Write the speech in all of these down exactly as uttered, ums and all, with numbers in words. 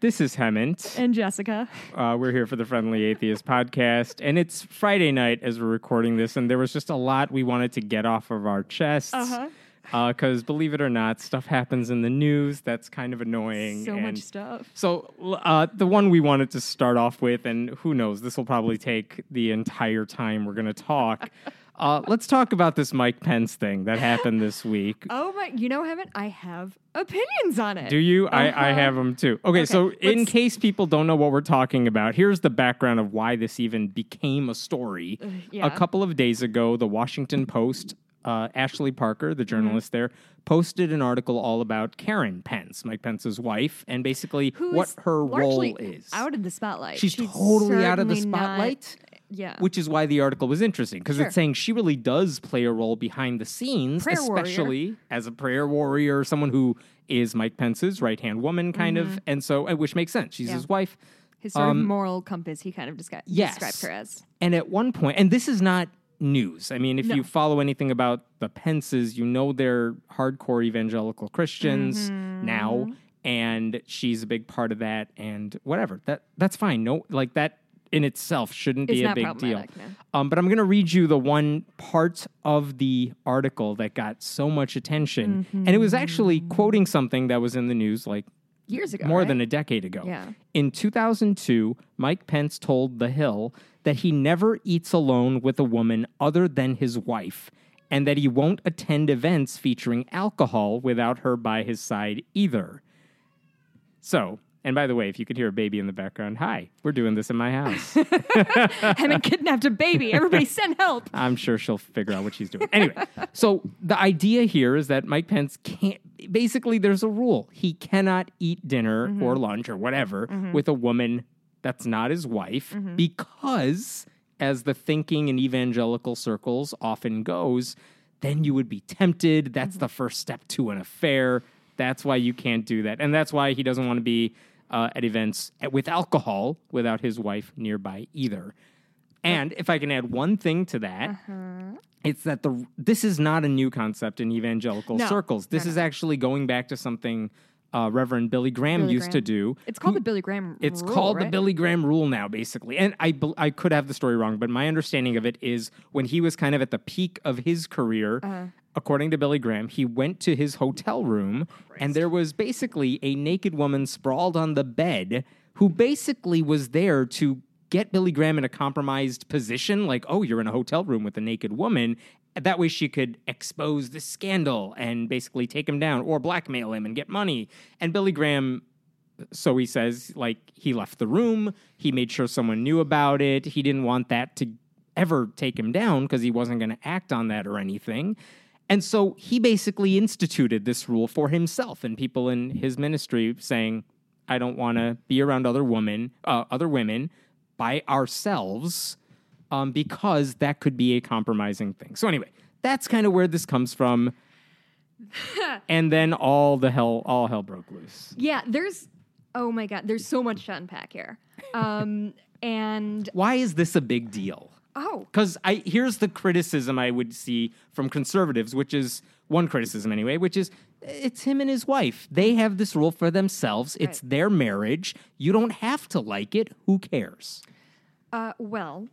This is Hemant. And Jessica. Uh, we're here for the Friendly Atheist podcast. And it's Friday night as we're recording this. And there was just a lot we wanted to get off of our chests. Uh-huh. Because uh, believe it or not, stuff happens in the news that's kind of annoying. So and much stuff. So uh, the one we wanted to start off with, and who knows, this will probably take the entire time we're going to talk. Uh, let's talk about this Mike Pence thing that happened this week. Oh, my. You know, Hemant, I have opinions on it. Do you? Uh-huh. I, I have them, too. Okay, okay. so let's... in case people don't know what we're talking about, here's the background of why this even became a story. Uh, yeah. A couple of days ago, the Washington Post, uh, Ashley Parker, the journalist mm-hmm. there, posted an article all about Karen Pence, Mike Pence's wife, and basically Who's what her role is. Out of the spotlight. She's, She's totally out of the spotlight. Not... Yeah. Which is why the article was interesting, because sure. it's saying she really does play a role behind the scenes, prayer especially warrior. as a prayer warrior, someone who is Mike Pence's right-hand woman, kind mm-hmm. of, and so, which makes sense. She's yeah. his wife. His sort um, of moral compass, he kind of descri- yes. described her as. And at one point, and this is not news. I mean, if no. you follow anything about the Pences, you know they're hardcore evangelical Christians mm-hmm. now, and she's a big part of that, and whatever. That That's fine. No, like that... in itself shouldn't it's be a big deal. Um, but I'm going to read you the one part of the article that got so much attention. Mm-hmm. And it was actually quoting something that was in the news like years ago, more right? than a decade ago. Yeah. In two thousand two, Mike Pence told The Hill that he never eats alone with a woman other than his wife and that he won't attend events featuring alcohol without her by his side either. So... and by the way, if you could hear a baby in the background, hi, we're doing this in my house. Hemant kidnapped a baby. Everybody send help. I'm sure she'll figure out what she's doing. Anyway, so the idea here is that Mike Pence can't, basically there's a rule. He cannot eat dinner mm-hmm. or lunch or whatever mm-hmm. with a woman that's not his wife mm-hmm. because, as the thinking in evangelical circles often goes, then you would be tempted. That's mm-hmm. the first step to an affair. That's why you can't do that. And that's why he doesn't want to be uh, at events at, with alcohol without his wife nearby either. And if I can add one thing to that, uh-huh. it's that the this is not a new concept in evangelical no, circles. This is not. actually going back to something uh, Reverend Billy Graham Billy used Graham. to do. It's called who, the Billy Graham it's rule, It's called right? the Billy Graham rule now, basically. And I, I could have the story wrong, but my understanding of it is when he was kind of at the peak of his career... Uh-huh. According to Billy Graham, he went to his hotel room, Christ. and there was basically a naked woman sprawled on the bed who basically was there to get Billy Graham in a compromised position, like, oh, you're in a hotel room with a naked woman. That way she could expose the scandal and basically take him down or blackmail him and get money. And Billy Graham... so he says, like, he left the room. He made sure someone knew about it. He didn't want that to ever take him down because he wasn't going to act on that or anything. And so he basically instituted this rule for himself and people in his ministry saying, I don't want to be around other women, uh, other women by ourselves um, because that could be a compromising thing. So anyway, that's kind of where this comes from. And then all the hell, all hell broke loose. Yeah, there's, oh my God, there's so much to unpack here. Um, and why is this a big deal? Oh, because I here's the criticism I would see from conservatives, which is one criticism anyway, which is it's him and his wife. They have this rule for themselves. Right. It's their marriage. You don't have to like it. Who cares? Uh, well,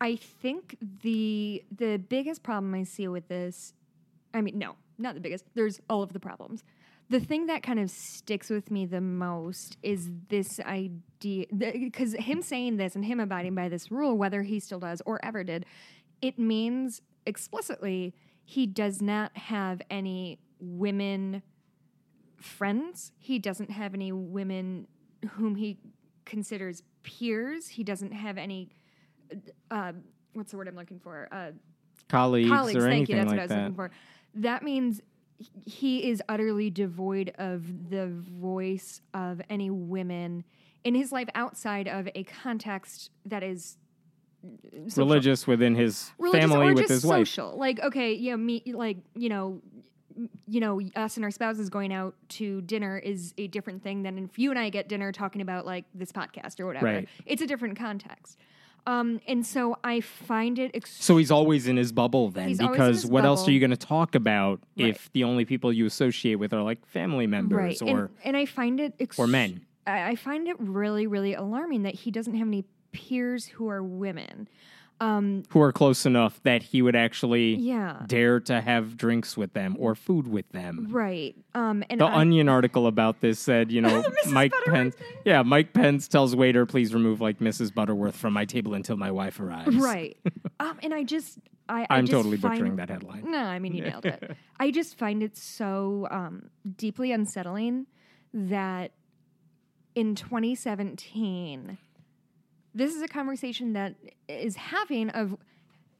I think the the biggest problem I see with this, I mean, no, not the biggest. There's all of the problems. The thing that kind of sticks with me the most is this idea, because th- him saying this and him abiding by this rule, whether he still does or ever did, it means explicitly he does not have any women friends. He doesn't have any women whom he considers peers. He doesn't have any, uh, what's the word I'm looking for? Uh, colleagues, colleagues or anything like that. Thank you, that's what I was looking for. That means... he is utterly devoid of the voice of any women in his life outside of a context that is social. Religious within his religious family or with just his social. wife. Social, like okay, yeah, me, like you know, you know, us and our spouses going out to dinner is a different thing than if you and I get dinner talking about like this podcast or whatever. Right. It's a different context. Um, and so I find it... Ex- so he's always in his bubble then, he's because what bubble. else are you going to talk about right. if the only people you associate with are like family members right. or... And, and I find it... Ex- or men. I find it really, really alarming that he doesn't have any peers who are women. Um, who are close enough that he would actually yeah. dare to have drinks with them or food with them. Right. Um, and the I, Onion article about this said, you know, Mike Pence. Yeah, Mike Pence tells waiter, please remove like Missus Butterworth from my table until my wife arrives. Right. um, and I just, I, I I'm just totally find, butchering that headline. No, I mean you nailed it. I just find it so um, deeply unsettling that in twenty seventeen. This is a conversation that is having of,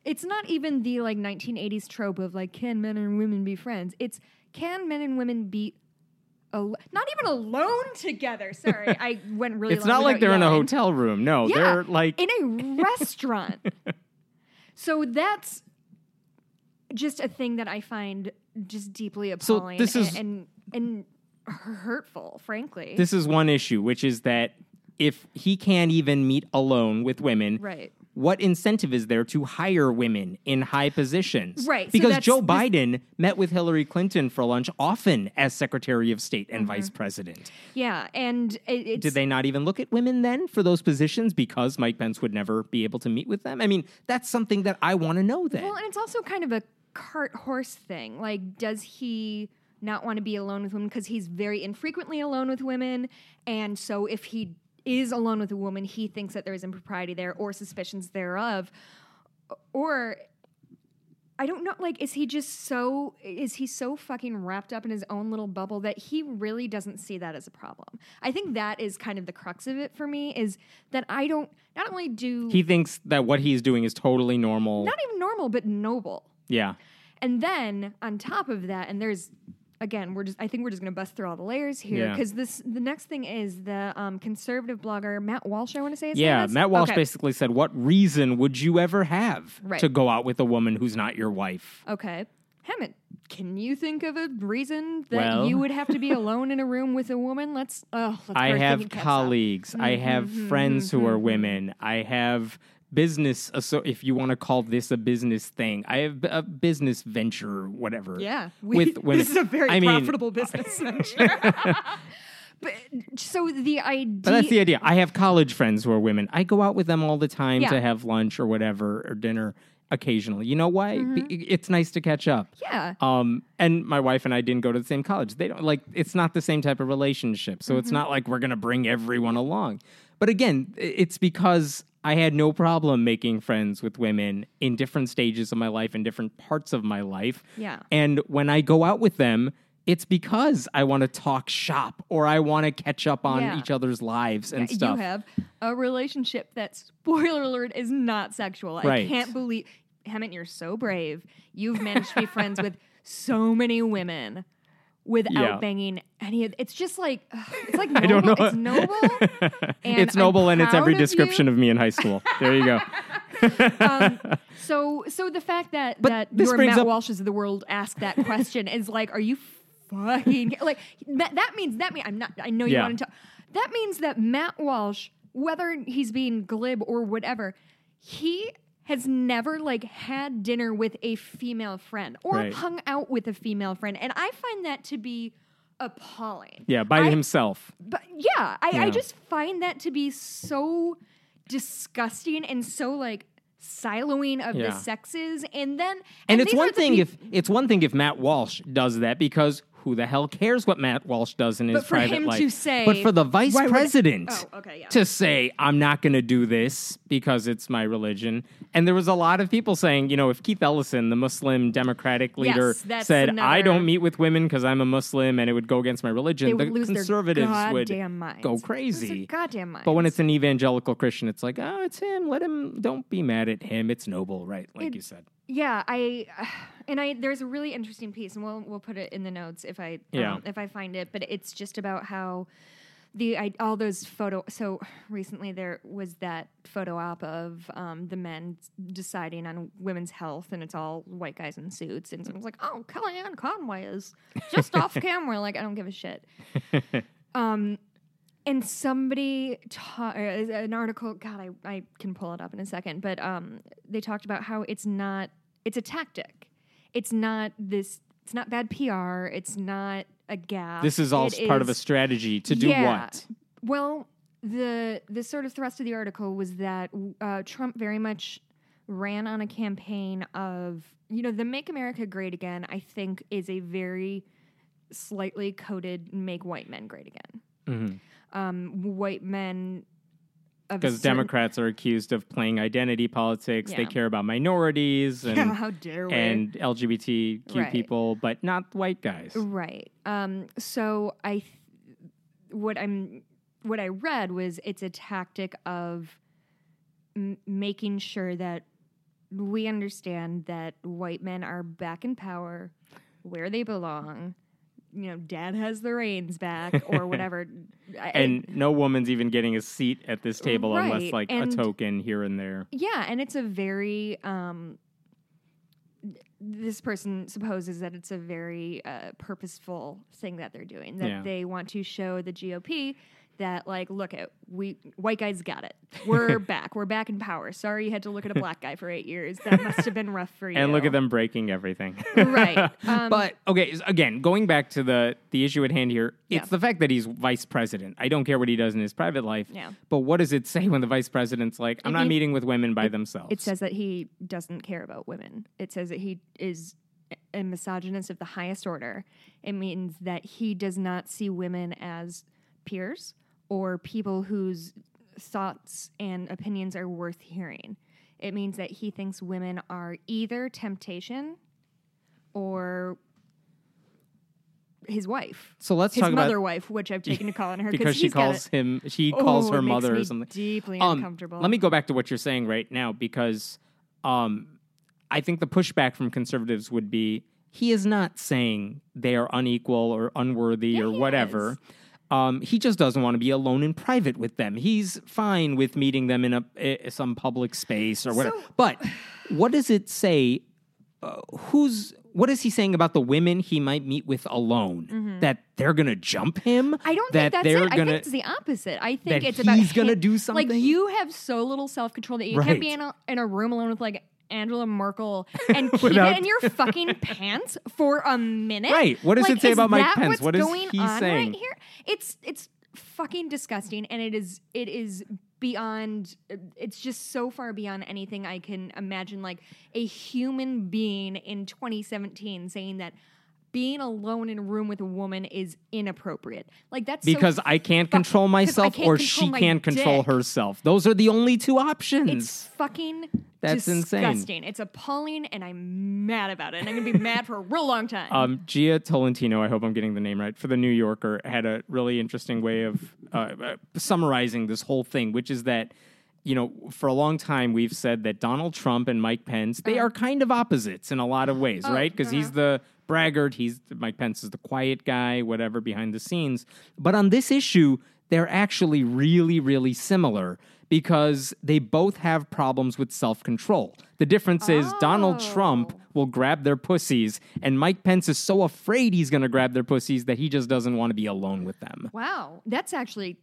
it's not even the like nineteen eighties trope of like, can men and women be friends? It's can men and women be, al- not even alone together. Sorry, I went really long. It's not like they're yelling. In a hotel room. No, yeah, they're like. In a restaurant. So that's just a thing that I find just deeply appalling so this is, and, and and hurtful, frankly. This is one issue, which is that if he can't even meet alone with women, right, what incentive is there to hire women in high positions? Right. Because so Joe Biden this... met with Hillary Clinton for lunch often as Secretary of State and mm-hmm. Vice President. Yeah, and it's... Did they not even look at women then for those positions because Mike Pence would never be able to meet with them? I mean, that's something that I want to know then. Well, and it's also kind of a cart horse thing. Like, does he... not want to be alone with women because he's very infrequently alone with women, and so if he is alone with a woman, he thinks that there is impropriety there or suspicions thereof. Or, I don't know, like, is he just so, is he so fucking wrapped up in his own little bubble that he really doesn't see that as a problem? I think that is kind of the crux of it for me, is that I don't, not only do... He thinks that what he's doing is totally normal. Not even normal, but noble. Yeah. And then, on top of that, and there's... Again, we're just. I think we're just going to bust through all the layers here because yeah. this. The next thing is the um, conservative blogger Matt Walsh. I want to say. His yeah, name is? Matt Walsh okay. basically said, "What reason would you ever have right. to go out with a woman who's not your wife?" Okay, Hammett, can you think of a reason that well, you would have to be alone in a room with a woman? Let's. Oh, let's I have colleagues. Mm-hmm, I have mm-hmm, friends mm-hmm. who are women. I have. Business, so if you want to call this a business thing, I have a business venture, whatever. Yeah, we, with women. This is a very I profitable mean, business venture. But so the idea. But that's the idea. I have college friends who are women. I go out with them all the time yeah. to have lunch or whatever or dinner occasionally. You know why? Mm-hmm. It's nice to catch up. Yeah. Um. And my wife and I didn't go to the same college. They don't like. It's not the same type of relationship. So mm-hmm. it's not like we're gonna bring everyone along. But again, it's because I had no problem making friends with women in different stages of my life, in different parts of my life. Yeah. And when I go out with them, it's because I want to talk shop or I want to catch up on yeah. each other's lives and yeah, stuff. You have a relationship that, spoiler alert, is not sexual. Right. I can't believe... Hammett, you're so brave. You've managed to be friends with so many women without yeah. banging any of... It's just like... Ugh, it's like noble. I don't know. It's noble. And it's noble and it's every of description you. Of me in high school. There you go. um, so so the fact that, that your Matt up- Walshes of the world asked that question is like, are you fucking... Like, that, that means... that means, I'm not... I know you yeah. want to... That means that Matt Walsh, whether he's being glib or whatever, he... has never, like, had dinner with a female friend or right. hung out with a female friend. And I find that to be appalling. Yeah, by I, himself. But yeah I, yeah, I just find that to be so disgusting and so, like, siloing of yeah. the sexes. And then... And, and it's one thing pe- if it's one thing if Matt Walsh does that because... Who the hell cares what Matt Walsh does in his but for private him life? To say, but for the vice president it, oh, okay, yeah. to say, I'm not going to do this because it's my religion. And there was a lot of people saying, you know, if Keith Ellison, the Muslim Democratic leader, yes, said, another... I don't meet with women because I'm a Muslim and it would go against my religion, the conservatives would minds. go crazy. Goddamn minds. But when it's an evangelical Christian, it's like, oh, it's him. Let him. Don't be mad at him. It's noble, right? Like it, you said. Yeah, I and I there's a really interesting piece, and we'll we'll put it in the notes if I yeah. um, if I find it. But it's just about how the I, all those photo. So recently there was that photo op of um, the men deciding on women's health, and it's all white guys in suits, and someone's like, "Oh, Kellyanne Conway is just off camera." Like I don't give a shit. Um, And somebody taught an article. God, I, I can pull it up in a second. But um, they talked about how it's not. It's a tactic. It's not this. It's not bad P R. It's not a gaffe. This is all it part is, of a strategy to do yeah. what? Well, the the sort of thrust of the article was that uh, Trump very much ran on a campaign of, you know, the Make America Great Again, I think, is a very slightly coded Make White Men Great Again. Mm-hmm. Um, white men... Because Democrats are accused of playing identity politics. Yeah. They care about minorities and, yeah, how dare we. And L G B T Q right. people, but not white guys. Right. Um, so I, th- what I'm, what I read was it's a tactic of m- making sure that we understand that white men are back in power, where they belong. You know, dad has the reins back or whatever. And no woman's even getting a seat at this table right. unless like and a token here and there. Yeah. And it's a very, um, this person supposes that it's a very uh, purposeful thing that they're doing, that yeah. they want to show the G O P that like, look at we white guys got it. We're back. We're back in power. Sorry you had to look at a black guy for eight years. That must have been rough for you. And look at them breaking everything. Right. Um, but, okay, again, going back to the, the issue at hand here, yeah. it's the fact that he's vice president. I don't care what he does in his private life. Yeah. But what does it say when the vice president's like, I'm it not mean, meeting with women by it, themselves? It says that he doesn't care about women. It says that he is a misogynist of the highest order. It means that he does not see women as peers or people whose thoughts and opinions are worth hearing. It means that he thinks women are either temptation or his wife. So let's his talk about his mother wife, which I've taken to calling her because she calls him. She calls oh, her mother or something. Deeply um, uncomfortable. Let me go back to what you're saying right now because um, I think the pushback from conservatives would be he is not saying they are unequal or unworthy yeah, or whatever. Is. Um, he just doesn't want to be alone in private with them. He's fine with meeting them in a uh, some public space or whatever. So, but what does it say? Uh, who's what is he saying about the women he might meet with alone? Mm-hmm. That they're gonna jump him? I don't that think that's they're it. Gonna, I think it's the opposite. I think it's about he's him. Gonna do something. Like you have so little self control that you right. can't be in a, in a room alone with like Angela Merkel and keep Without it in your fucking pants for a minute. Right. What does like, it say about Mike Pence? What is he saying right here? It's it's fucking disgusting, and it is it is beyond. It's just so far beyond anything I can imagine. Like a human being in twenty seventeen saying that being alone in a room with a woman is inappropriate. Like that's because so I can't fu- control myself, can't or control she can't control dick. Herself. Those are the only two options. It's fucking. That's disgusting. Insane. It's appalling, and I'm mad about it. And I'm going to be mad for a real long time. Um, Gia Tolentino, I hope I'm getting the name right, for The New Yorker, had a really interesting way of uh, summarizing this whole thing, which is that, you know, for a long time we've said that Donald Trump and Mike Pence, they uh, are kind of opposites in a lot of ways, uh, right? Because uh-huh. he's the braggart, he's Mike Pence is the quiet guy, whatever, behind the scenes. But on this issue, they're actually really, really similar because they both have problems with self-control. The difference oh. is Donald Trump will grab their pussies, and Mike Pence is so afraid he's going to grab their pussies that he just doesn't want to be alone with them. Wow. That's actually...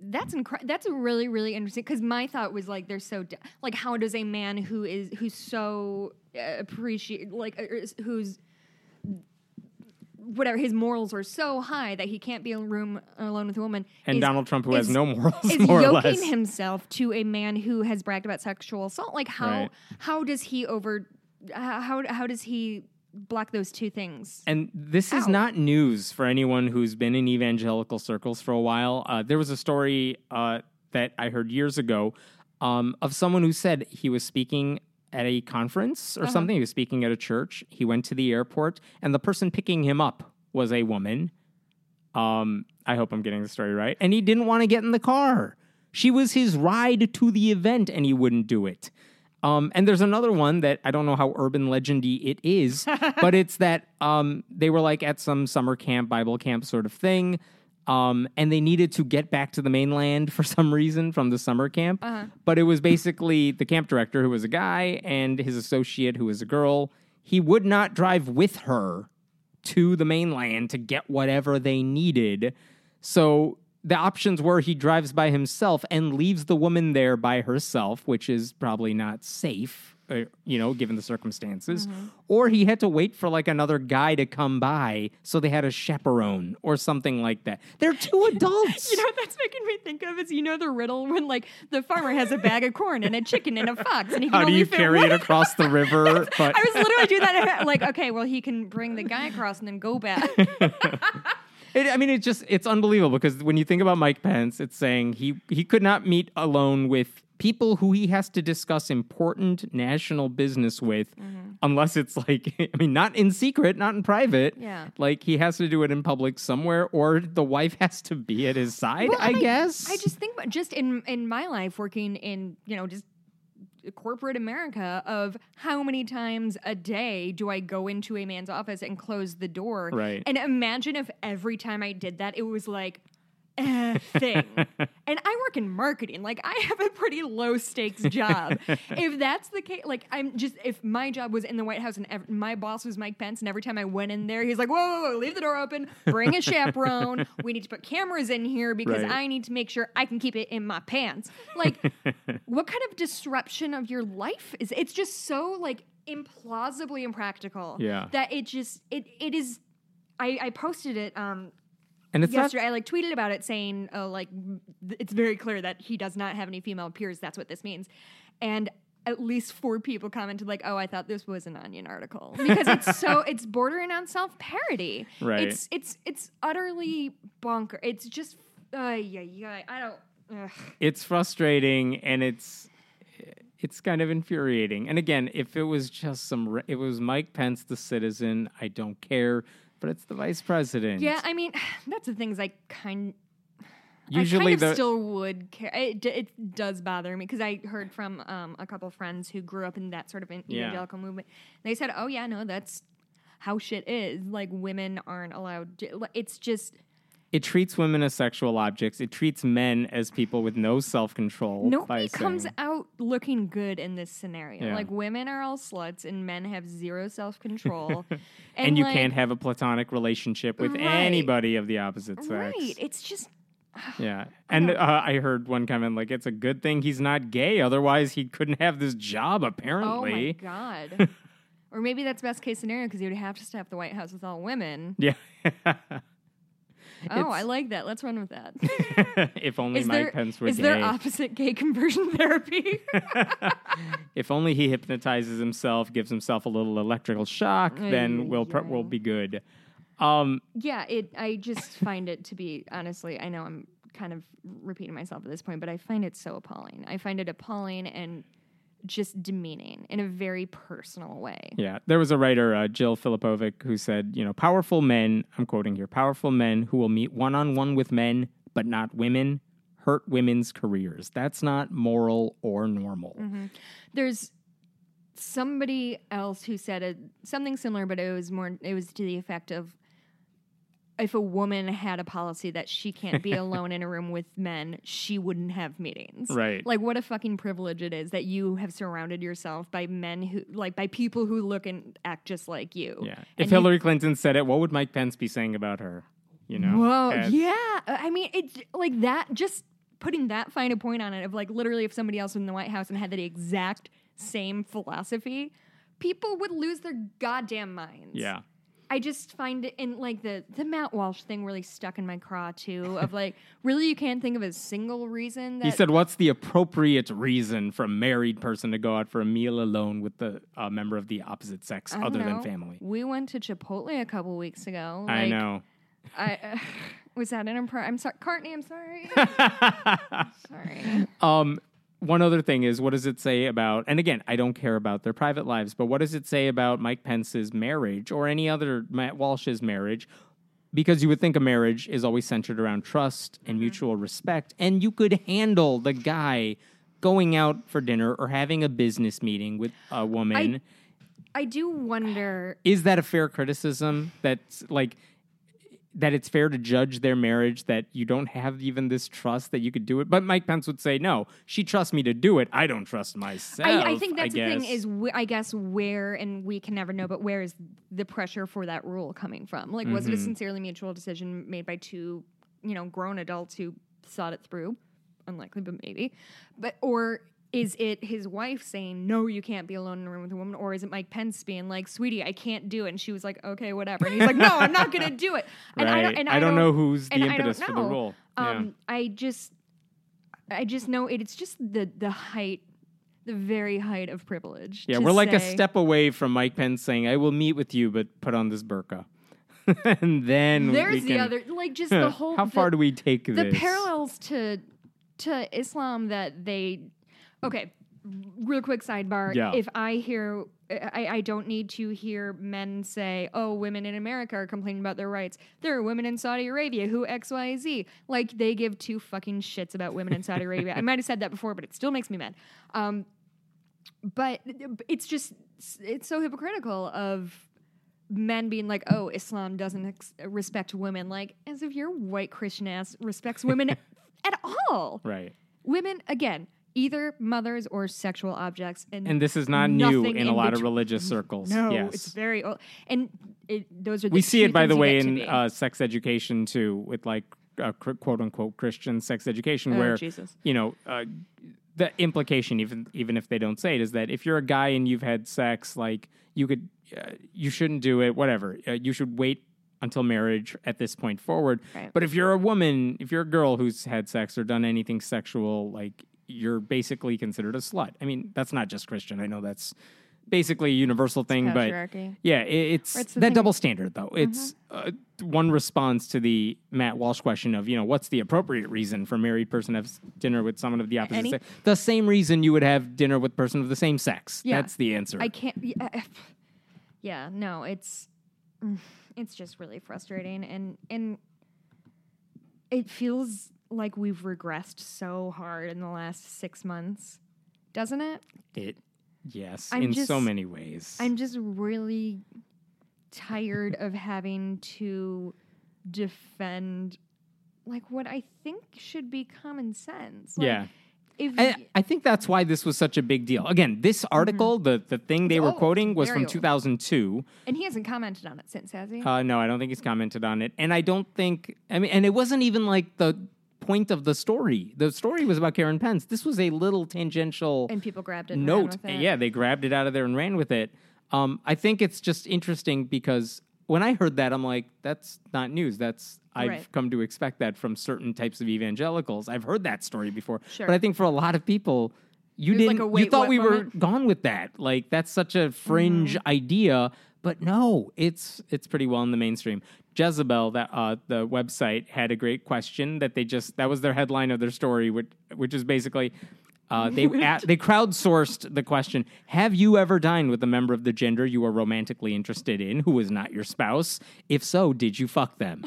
That's incre- That's a really, really interesting... Because my thought was, like, they're so... De- like, how does a man who is who's so uh, appreciate... Like, uh, who's... Whatever, his morals are so high that he can't be in a room alone with a woman. And is, Donald Trump, who is, has no morals, is more yoking or less. Himself to a man who has bragged about sexual assault. Like how right. how does he over how how does he block those two things? And this out? Is not news for anyone who's been in evangelical circles for a while. Uh, there was a story uh, that I heard years ago um, of someone who said he was speaking at a conference or uh-huh. something. He was speaking at a church. He went to the airport, and the person picking him up was a woman. Um, I hope I'm getting the story right. And he didn't want to get in the car. She was his ride to the event, and he wouldn't do it. Um, and there's another one that I don't know how urban legendy it is, but it's that um, they were like at some summer camp, Bible camp sort of thing. Um, and they needed to get back to the mainland for some reason from the summer camp. Uh-huh. But it was basically the camp director, who was a guy, and his associate, who was a girl. He would not drive with her to the mainland to get whatever they needed. So the options were he drives by himself and leaves the woman there by herself, which is probably not safe, uh, you know, given the circumstances. Mm-hmm. Or he had to wait for, like, another guy to come by, so they had a chaperone or something like that. They're two adults. You know what that's making me think of is, you know, the riddle when, like, the farmer has a bag of corn and a chicken and a fox. And he can How only do you fit carry one? It across the river? But I was literally doing that. Like, okay, well, he can bring the guy across and then go back. It, I mean, it's just, it's unbelievable because when you think about Mike Pence, it's saying he, he could not meet alone with people who he has to discuss important national business with, mm-hmm. unless it's like, I mean, not in secret, not in private. Yeah. Like, he has to do it in public somewhere, or the wife has to be at his side, well, I, I guess. I just think, just in, in my life, working in, you know, just corporate America, of how many times a day do I go into a man's office and close the door? Right. And imagine if every time I did that, it was like a thing. And I work in marketing. Like, I have a pretty low stakes job. If that's the case, like, I'm just, if my job was in the White House and ev- my boss was Mike Pence, and every time I went in there, he's like, whoa, whoa, whoa, leave the door open, bring a chaperone. We need to put cameras in here because right. I need to make sure I can keep it in my pants. Like, what kind of disruption of your life is, it's just so, like, implausibly impractical yeah. that it just, it it is, I, I posted it, um, And it's yesterday, not- I like tweeted about it saying, oh, like, th- it's very clear that he does not have any female peers. That's what this means. And at least four people commented, like, oh, I thought this was an Onion article. Because it's so, it's bordering on self-parody. Right. It's, it's, it's utterly bonkers. It's just, uh, yeah, yeah, I don't, ugh. It's frustrating, and it's, it's kind of infuriating. And again, if it was just some, it was Mike Pence, the citizen, I don't care. But it's the vice president. Yeah, I mean, that's the things I kind. Usually, I kind of still would care. It, it does bother me because I heard from um, a couple friends who grew up in that sort of an yeah. evangelical movement. They said, "Oh yeah, no, that's how shit is. Like, women aren't allowed. To, it's just." It treats women as sexual objects. It treats men as people with no self-control. Nobody comes out looking good in this scenario. Yeah. Like, women are all sluts, and men have zero self-control. and, and you like, can't have a platonic relationship with right. anybody of the opposite sex. Right. It's just... Yeah. And uh, I heard one comment, like, it's a good thing he's not gay. Otherwise, he couldn't have this job, apparently. Oh, my God. Or maybe that's best case scenario, because he would have to staff the White House with all women. Yeah. Oh, it's, I like that. Let's run with that. If only is Mike there, Pence were is gay. Is there opposite gay conversion therapy? If only he hypnotizes himself, gives himself a little electrical shock, uh, then we'll yeah. pr- we'll be good. Um, yeah, it. I just find it to be, honestly, I know I'm kind of repeating myself at this point, but I find it so appalling. I find it appalling and just demeaning in a very personal way. Yeah. There was a writer, uh, Jill Filipovic, who said, you know, powerful men, I'm quoting here, powerful men who will meet one-on-one with men, but not women, hurt women's careers. That's not moral or normal. Mm-hmm. There's somebody else who said a, something similar, but it was more, it was to the effect of, if a woman had a policy that she can't be alone in a room with men, she wouldn't have meetings. Right. Like, what a fucking privilege it is that you have surrounded yourself by men who, like, by people who look and act just like you. Yeah. And if Hillary you, Clinton said it, what would Mike Pence be saying about her? You know? Whoa. As, yeah. I mean, it's like that, just putting that fine a point on it of, like, literally if somebody else was in the White House and had the exact same philosophy, people would lose their goddamn minds. Yeah. I just find it in, like, the, the Matt Walsh thing really stuck in my craw, too, of, like, really you can't think of a single reason that... He said, what's the appropriate reason for a married person to go out for a meal alone with a uh, member of the opposite sex I other than family? We went to Chipotle a couple weeks ago. Like, I know. I uh, was that an improper... I'm sorry. Courtney, I'm sorry. Sorry. Um... One other thing is, what does it say about, and again, I don't care about their private lives, but what does it say about Mike Pence's marriage or any other Matt Walsh's marriage? Because you would think a marriage is always centered around trust and mutual respect, and you could handle the guy going out for dinner or having a business meeting with a woman. I, I do wonder... Is that a fair criticism? That's like... that it's fair to judge their marriage, that you don't have even this trust that you could do it. But Mike Pence would say, no, she trusts me to do it. I don't trust myself. I, I think that's I the guess. thing is, wh- I guess, where, and we can never know, but where is the pressure for that rule coming from? Like, mm-hmm. was it a sincerely mutual decision made by two you know, grown adults who thought it through. Unlikely, but maybe. But or is it his wife saying, no, you can't be alone in a room with a woman? Or is it Mike Pence being like, sweetie, I can't do it? And she was like, okay, whatever. And he's like, no, I'm not going to do it. And, right. I, don't, and I, I don't know who's the impetus for the role. Um, yeah. I just, I just know it, it's just the, the height, the very height of privilege. Yeah, we're like say, a step away from Mike Pence saying, I will meet with you, but put on this burqa. And then there's we can, the other, like just the whole. How the, far do we take the this? The parallels to to Islam that they. Okay, real quick sidebar. Yeah. If I hear, I, I don't need to hear men say, oh, women in America are complaining about their rights. There are women in Saudi Arabia who X, Y, Z. Like, they give two fucking shits about women in Saudi Arabia. I might have said that before, but it still makes me mad. Um, but it's just, it's so hypocritical of men being like, oh, Islam doesn't ex- respect women. Like, as if your white Christian ass respects women at all. Right. Women, again, either mothers or sexual objects. And, and this is not new in, in a lot between. of religious circles. No, yes. It's very old. And it, those are the We see it, by the way, in uh, sex education, too, with, like, uh, quote-unquote Christian sex education, oh, where, Jesus. you know, uh, the implication, even even if they don't say it, is that if you're a guy and you've had sex, like, you could, uh, you shouldn't do it, whatever. Uh, you should wait until marriage at this point forward. Right. But if you're a woman, if you're a girl who's had sex or done anything sexual, like, you're basically considered a slut. I mean, that's not just Christian. I know that's basically a universal it's thing, but yeah, it, it's, it's that thing. Double standard though. Mm-hmm. It's uh, one response to the Matt Walsh question of, you know, what's the appropriate reason for a married person to have dinner with someone of the opposite Any? sex? The same reason you would have dinner with a person of the same sex. Yeah. That's the answer. I can't. Yeah, yeah, no, it's, it's just really frustrating. And, and it feels like we've regressed so hard in the last six months, doesn't it? It, yes, I'm in just, so many ways. I'm just really tired of having to defend, like, what I think should be common sense. Like, yeah. If I, I think that's why this was such a big deal. Again, this article, mm-hmm. the, the thing they oh, were quoting was from two thousand two. Old. And he hasn't commented on it since, has he? Uh, no, I don't think he's commented on it. And I don't think, I mean, and it wasn't even like the point of the story. The story was about Karen Pence. This was a little tangential and people grabbed it and note. Ran with it. Yeah, they grabbed it out of there and ran with it. Um, I think it's just interesting because when I heard that, I'm like, that's not news. That's I've right. come to expect that from certain types of evangelicals. I've heard that story before, sure. But I think for a lot of people, you it didn't. Like wait, you thought we moment? were gone with that. Like that's such a fringe mm. idea, but no, it's it's pretty well in the mainstream. Jezebel, that uh, the website, had a great question that they just, that was their headline of their story, which, which is basically, uh, they at, they crowdsourced the question, have you ever dined with a member of the gender you are romantically interested in who was not your spouse? If so, did you fuck them?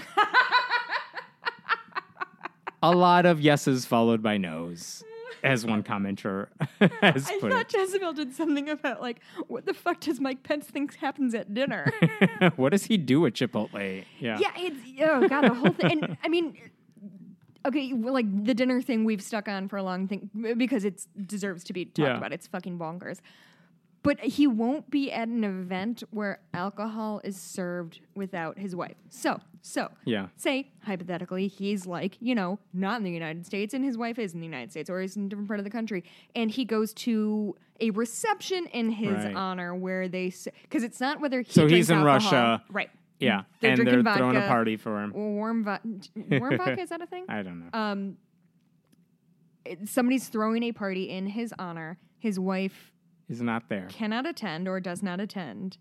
A lot of yeses followed by nos, as one commenter has I put thought it. Jezebel did something about, like, what the fuck does Mike Pence think happens at dinner? What does he do at Chipotle? Yeah, yeah, it's, oh, God, the whole thing. And, I mean, okay, well, like, the dinner thing we've stuck on for a long thing because it deserves to be talked yeah. about. It's fucking bonkers. But he won't be at an event where alcohol is served without his wife. So, so, yeah. say, hypothetically, he's like, you know, not in the United States and his wife is in the United States or is in a different part of the country. And he goes to a reception in his right. honor where they, because it's not whether he So he's in alcohol. Russia. Right. Yeah. They're and they're vodka, throwing a party for him. Warm, vo- warm vodka, is that a thing? I don't know. Um, it, somebody's throwing a party in his honor. His wife is not there. Cannot attend or does not attend.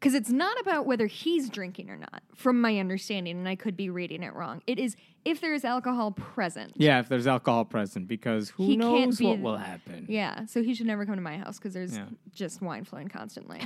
Because it's not about whether he's drinking or not, from my understanding, and I could be reading it wrong. It is if there is alcohol present. Yeah, if there's alcohol present, because who he knows be, what will happen. Yeah, so he should never come to my house because there's yeah. just wine flowing constantly.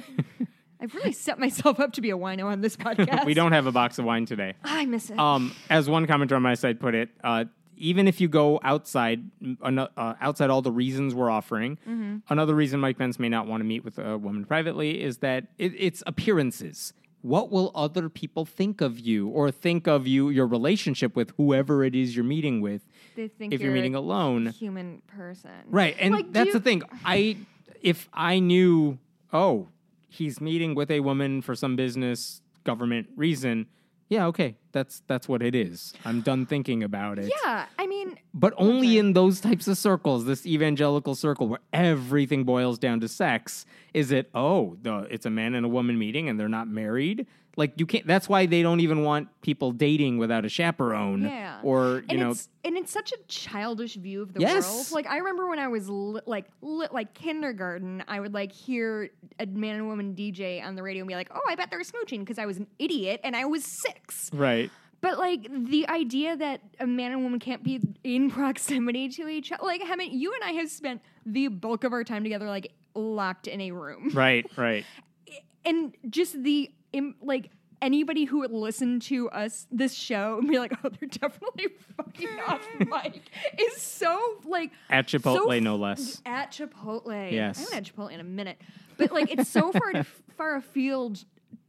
I've really set myself up to be a wino on this podcast. We don't have a box of wine today. I miss it. Um, as one commenter on my side put it, uh, even if you go outside, uh, outside all the reasons we're offering, mm-hmm. another reason Mike Pence may not want to meet with a woman privately is that it, it's appearances. What will other people think of you or think of you, your relationship with whoever it is you're meeting with? They think if you're, you're meeting a alone, human person, right? And like, that's you- the thing. I if I knew, oh, he's meeting with a woman for some business, government reason. yeah, okay, that's that's what it is. I'm done thinking about it. Yeah, I mean... But only okay. in those types of circles, this evangelical circle where everything boils down to sex, is it, oh, the, it's a man and a woman meeting and they're not married? Like, you can't... That's why they don't even want people dating without a chaperone. Yeah. Or, you and know... It's, and it's such a childish view of the yes. world. Like, I remember when I was, li- like, li- like kindergarten, I would, like, hear a man and woman D J on the radio and be like, oh, I bet they're smooching, because I was an idiot and I was six. Right. But, like, the idea that a man and woman can't be in proximity to each other... Like, I mean, you and I have spent the bulk of our time together, like, locked in a room. Right, right. And just the... Like, anybody who would listen to us, this show, and be like, oh, they're definitely fucking off mic, is so, like... At Chipotle, so, no less. At Chipotle. Yes. I haven't had Chipotle in a minute. But, like, it's so far to, far afield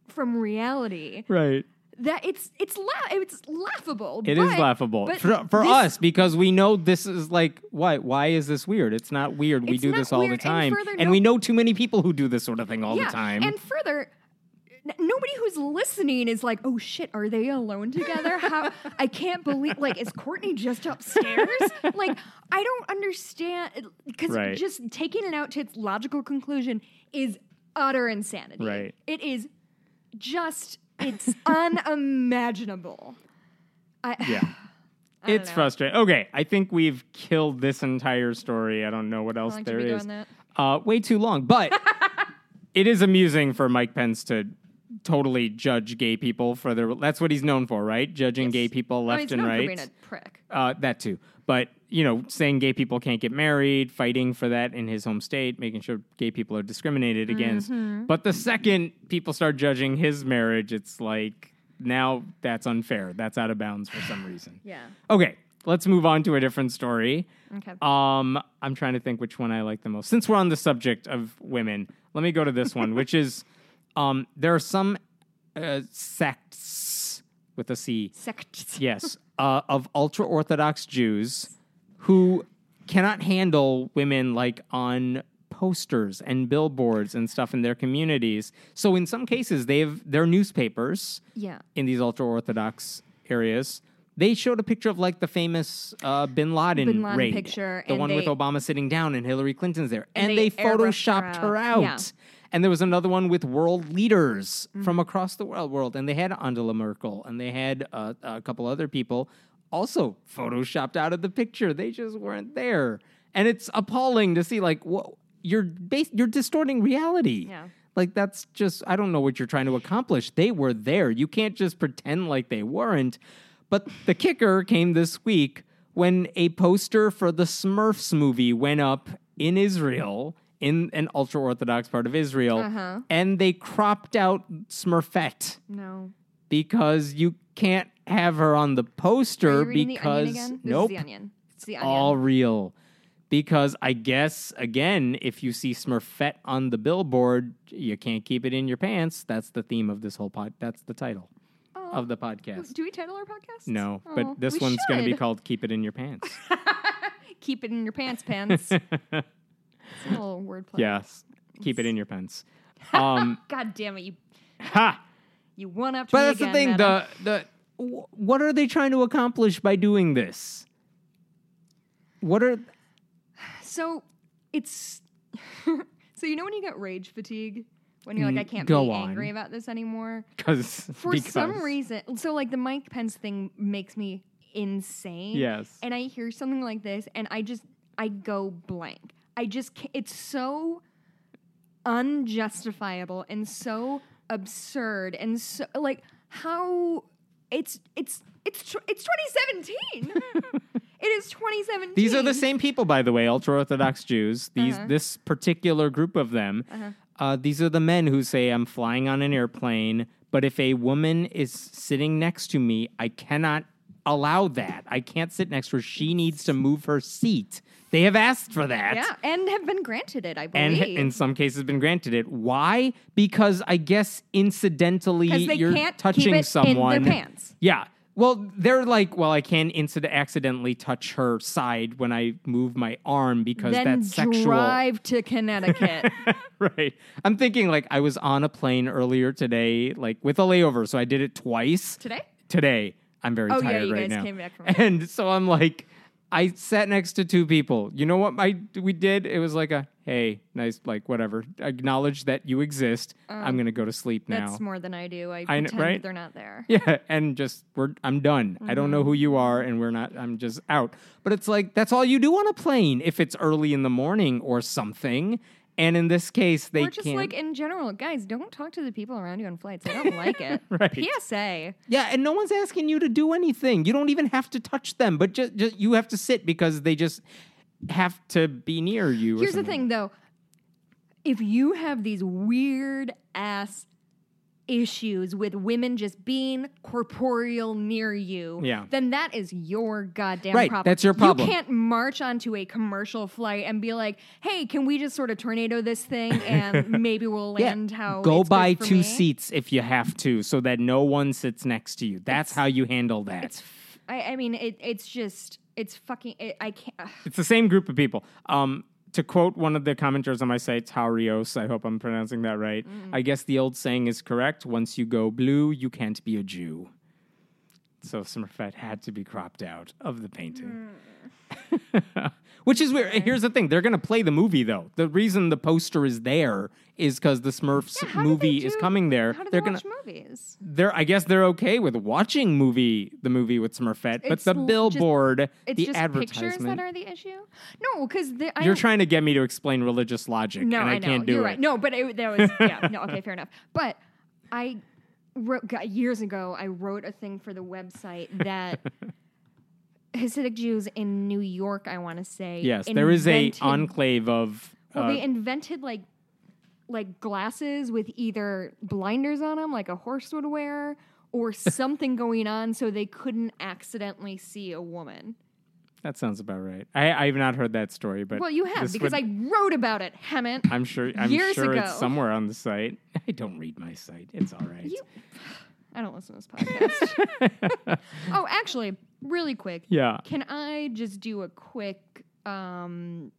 from reality. Right. That it's it's la- it's laughable. It but, is laughable. For, for this, us, because we know this is like, why Why is this weird? It's not weird. We do this all the time. And, further, and no, we know too many people who do this sort of thing all yeah, the time. And further... Nobody who's listening is like, oh shit, are they alone together? How I can't believe, like, is Courtney just upstairs? Like, I don't understand, because right. just taking it out to its logical conclusion is utter insanity. Right. It is just, it's unimaginable. I, yeah. I it's frustrating. Okay, I think we've killed this entire story. I don't know what else there is. Doing that? Uh, way too long, but it is amusing for Mike Pence to totally judge gay people for their... That's what he's known for, right? Judging yes. gay people left I mean, and right. He's known for being a prick. Uh, that too. But, you know, saying gay people can't get married, fighting for that in his home state, making sure gay people are discriminated against. Mm-hmm. But the second people start judging his marriage, it's like, now that's unfair. That's out of bounds for some reason. Yeah. Okay, let's move on to a different story. Okay. Um, I'm trying to think which one I like the most. Since we're on the subject of women, let me go to this one, which is... Um, there are some uh, sects, with a C. Sects. Yes. Uh, of ultra-Orthodox Jews who cannot handle women, like, on posters and billboards and stuff in their communities. So in some cases, they have their newspapers yeah. in these ultra-Orthodox areas. They showed a picture of, like, the famous uh, Bin Laden, Bin Laden raid. Picture, the one they, with Obama sitting down and Hillary Clinton's there. And, and they, they photoshopped her out. Her out. Yeah. And there was another one with world leaders mm-hmm. from across the world, world, and they had Angela Merkel, and they had uh, a couple other people also photoshopped out of the picture. They just weren't there. And it's appalling to see, like, whoa, you're, bas- you're distorting reality. Yeah. Like, that's just, I don't know what you're trying to accomplish. They were there. You can't just pretend like they weren't. But the kicker came this week when a poster for the Smurfs movie went up in Israel, in an ultra-Orthodox part of Israel, uh-huh. and they cropped out Smurfette. No. Because you can't have her on the poster. Are you reading because... The Onion again? This nope. Is the Onion. It's the Onion. All real. Because I guess, again, if you see Smurfette on the billboard, you can't keep it in your pants. That's the theme of this whole pod. That's the title oh. of the podcast. Do we title our podcast? No, oh, but this one's going to be called Keep It In Your Pants. Keep it in your pants, pants. It's a little wordplay. Yes. Keep it in your pants. Um, God damn it. You, ha! You one-upped me again. But that's the thing. The, the, what are they trying to accomplish by doing this? What are... Th- so, it's... so, you know when you get rage fatigue? When you're like, I can't Go be on. angry about this anymore? Cause, For because... some reason... So, like, the Mike Pence thing makes me insane. Yes. And I hear something like this, and I just... I go blank. I just can't, it's so unjustifiable and so absurd and so like how it's it's it's tr- it's twenty seventeen. It is twenty seventeen. These are the same people, by the way, ultra-Orthodox Jews. These uh-huh. this particular group of them. Uh-huh. Uh, these are the men who say, I'm flying on an airplane, but if a woman is sitting next to me, I cannot allow that. I can't sit next to her. She needs to move her seat. They have asked for that. Yeah, and have been granted it, I believe. And in some cases been granted it. Why? Because I guess incidentally you're touching someone. Because they can't keep it in their pants. Yeah. Well, they're like, well, I can't incident- accidentally touch her side when I move my arm because then that's sexual. Then drive to Connecticut. Right. I'm thinking, like, I was on a plane earlier today, like, with a layover, so I did it twice. Today? Today. I'm very oh, tired yeah, you right guys now. Came back from and so I'm like, I sat next to two people. You know what my we did? It was like a, hey, nice, like, whatever. Acknowledge that you exist. Um, I'm going to go to sleep now. That's more than I do. I, I pretend right? they're not there. Yeah, and just, we're. I'm done. Mm-hmm. I don't know who you are, and we're not, I'm just out. But it's like, that's all you do on a plane if it's early in the morning or something. And in this case, they can't. Or just can't. Like, in general, guys, don't talk to the people around you on flights. I don't like it. Right. P S A. Yeah, and no one's asking you to do anything. You don't even have to touch them, but just, just you have to sit because they just... have to be near you. Here's the thing, though. If you have these weird-ass issues with women just being corporeal near you, yeah. then that is your goddamn right, problem. That's your problem. You can't march onto a commercial flight and be like, hey, can we just sort of tornado this thing and maybe we'll land yeah. how Go it's buy good for two me? Seats if you have to so that no one sits next to you. That's it's, how you handle that. It's, I, I mean, it, it's just... It's fucking, it, I can't. Ugh. It's the same group of people. Um, to quote one of the commenters on my site, Taurios, I hope I'm pronouncing that right. Mm. I guess the old saying is correct. Once you go blue, you can't be a Jew. So Smurfette had to be cropped out of the painting. Mm. Which is weird. Okay. Here's the thing. They're going to play the movie, though. The reason the poster is there is because the Smurfs yeah, movie do, is coming there. How do they're they gonna, watch movies? They're, I guess they're okay with watching movie, the movie with Smurfette, it's but the billboard, just, it's the just advertisement. Pictures that are the issue? No, because... You're trying to get me to explain religious logic, no, and I, I know. can't do You're it. Right. No, but it, that was... Yeah, no, okay, fair enough. But I... Wrote, years ago, I wrote a thing for the website that Hasidic Jews in New York, I want to say. Yes, invented, there is a enclave of... Uh, well, they invented, like, like glasses with either blinders on them, like a horse would wear, or something going on so they couldn't accidentally see a woman. That sounds about right. I, I've not heard that story, but... Well, you have, because would, I wrote about it, Hammett. I'm sure I'm years sure ago. It's somewhere on the site. I don't read my site. It's all right. You, I don't listen to this podcast. Oh, actually, really quick. Yeah. Can I just do a quick... Um,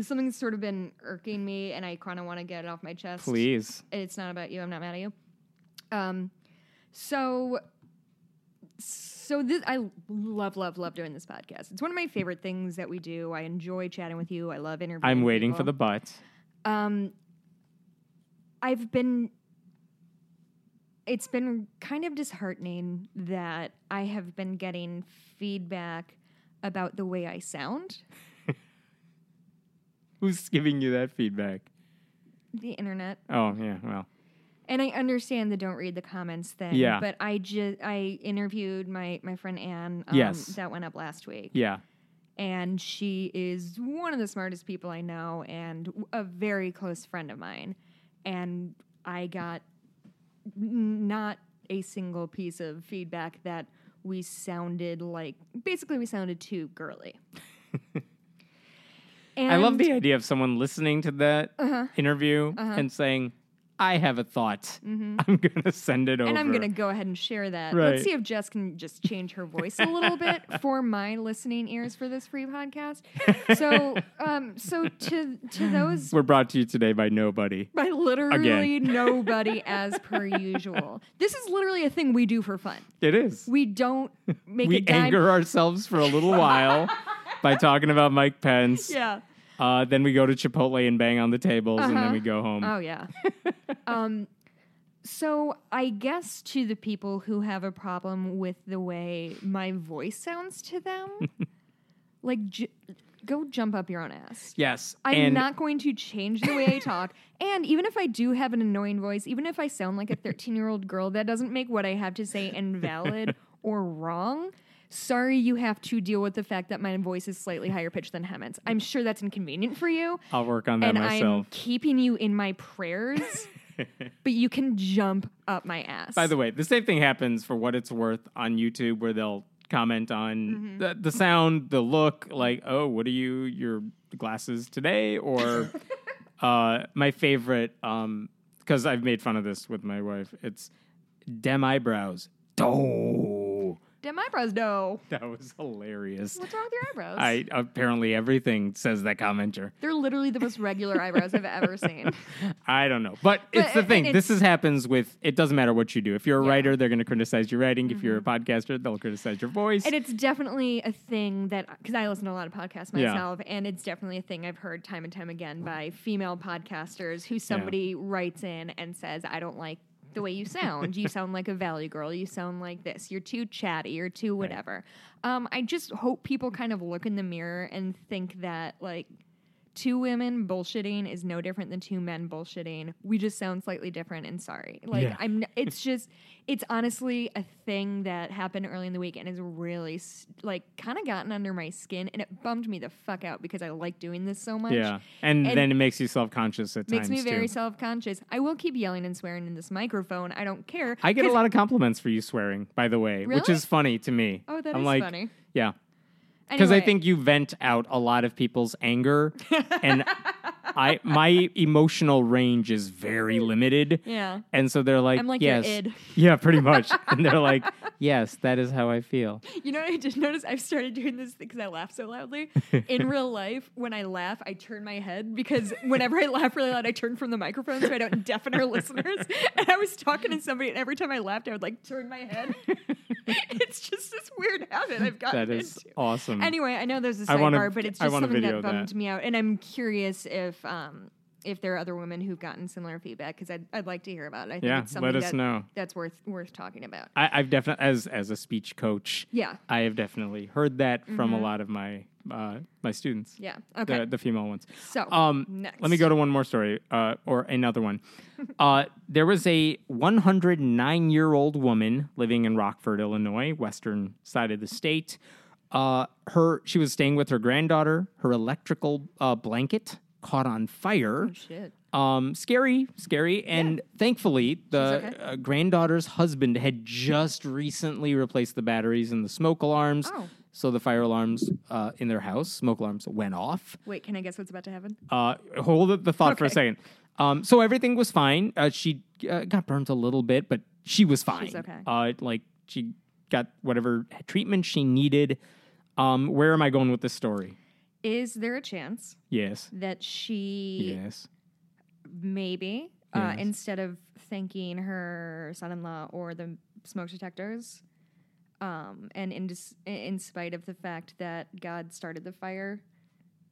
something that's sort of been irking me, and I kind of want to get it off my chest. Please. It's not about you. I'm not mad at you. Um, So... So this, I love, love, love doing this podcast. It's one of my favorite things that we do. I enjoy chatting with you. I love interviewing I'm waiting people. for the but. Um, I've been... It's been kind of disheartening that I have been getting feedback about the way I sound. Who's giving you that feedback? The internet. Oh, yeah, well... And I understand the don't read the comments thing, yeah. but I just I interviewed my, my friend Anne um, yes. that went up last week. Yeah. And she is one of the smartest people I know and a very close friend of mine. And I got not a single piece of feedback that we sounded like, basically we sounded too girly. And I love the idea of someone listening to that uh-huh. interview uh-huh. and saying, I have a thought. Mm-hmm. I'm going to send it over. And I'm going to go ahead and share that. Right. Let's see if Jess can just change her voice a little bit for my listening ears for this free podcast. So um, so to to those... We're brought to you today by nobody. By literally Again. nobody as per usual. This is literally a thing we do for fun. It is. We don't make we a dime. We anger ourselves for a little while by talking about Mike Pence. Yeah. Uh, then we go to Chipotle and bang on the tables, uh-huh. and then we go home. Oh, yeah. um, so I guess to the people who have a problem with the way my voice sounds to them, like, ju- go jump up your own ass. Yes. I'm and- not going to change the way I talk. And even if I do have an annoying voice, even if I sound like a thirteen-year-old girl, that doesn't make what I have to say invalid or wrong. Sorry, you have to deal with the fact that my voice is slightly higher pitched than Hemant's. I'm sure that's inconvenient for you. I'll work on that and myself. And I'm keeping you in my prayers, but you can jump up my ass. By the way, the same thing happens for what it's worth on YouTube where they'll comment on mm-hmm. the, the sound, the look, like, oh, what are you, your glasses today? Or uh, my favorite, um, because I've made fun of this with my wife, it's dem eyebrows. Doh. damn eyebrows, no. That was hilarious. What's wrong with your eyebrows? I apparently everything says that commenter. They're literally the most regular eyebrows I've ever seen. I don't know, but, but it's the thing. It's, this is happens with. It doesn't matter what you do. If you're a yeah. writer, they're going to criticize your writing. Mm-hmm. If you're a podcaster, they'll criticize your voice. And it's definitely a thing that because I listen to a lot of podcasts myself, yeah. and it's definitely a thing I've heard time and time again by female podcasters who somebody yeah. writes in and says, "I don't like." The way you sound. You sound like a valley girl. You sound like this. You're too chatty. You're too whatever. Right. Um, I just hope people kind of look in the mirror and think that, like, two women bullshitting is no different than two men bullshitting. We just sound slightly different and sorry. Like, yeah. I'm. It's just, it's honestly a thing that happened early in the week and has really, st- like, kind of gotten under my skin, and it bummed me the fuck out because I like doing this so much. Yeah, and, and then it makes you self-conscious at makes times, Makes me very too. self-conscious. I will keep yelling and swearing in this microphone. I don't care. I get a lot of compliments for you swearing, by the way, really? Which is funny to me. Oh, that I'm is like, funny. Yeah. Because anyway. I think you vent out a lot of people's anger, and I my emotional range is very limited. Yeah, and so they're like, I'm like yes, your id. Yeah, pretty much. And they're like, yes, that is how I feel. You know what I just noticed? I've started doing this because I laugh so loudly. In real life, when I laugh, I turn my head because whenever I laugh really loud, I turn from the microphone so I don't deafen our listeners. And I was talking to somebody, and every time I laughed, I would like turn my head. It's just this weird habit I've gotten. That is into. Awesome. Anyway, I know there's a sidebar, but it's just something that bummed that. me out, and I'm curious if um, if there are other women who've gotten similar feedback because I'd I'd like to hear about it. I think yeah, it's something let us that, know. That's worth worth talking about. I, I've definitely, as as a speech coach, yeah, I have definitely heard that mm-hmm. from a lot of my uh, my students. Yeah, okay, the, the female ones. So, um, next. Let me go to one more story uh, or another one. uh, there was a one hundred nine year old woman living in Rockford, Illinois, western side of the state. Uh, her, she was staying with her granddaughter. Her electrical uh, blanket caught on fire. Oh, shit. Um, scary, scary. And yeah. thankfully, the okay. uh, granddaughter's husband had just recently replaced the batteries in the smoke alarms. Oh. So the fire alarms uh, in their house, smoke alarms, went off. Wait, can I guess what's about to happen? Uh, hold the thought okay. for a second. Um, so everything was fine. Uh, she uh, got burnt a little bit, but she was fine. She's okay. Uh, like, she got whatever treatment she needed. Um, where am I going with this story? Is there a chance? Yes. That she... Yes. Maybe, yes. Uh, instead of thanking her son-in-law or the smoke detectors, um, and in, dis- in spite of the fact that God started the fire,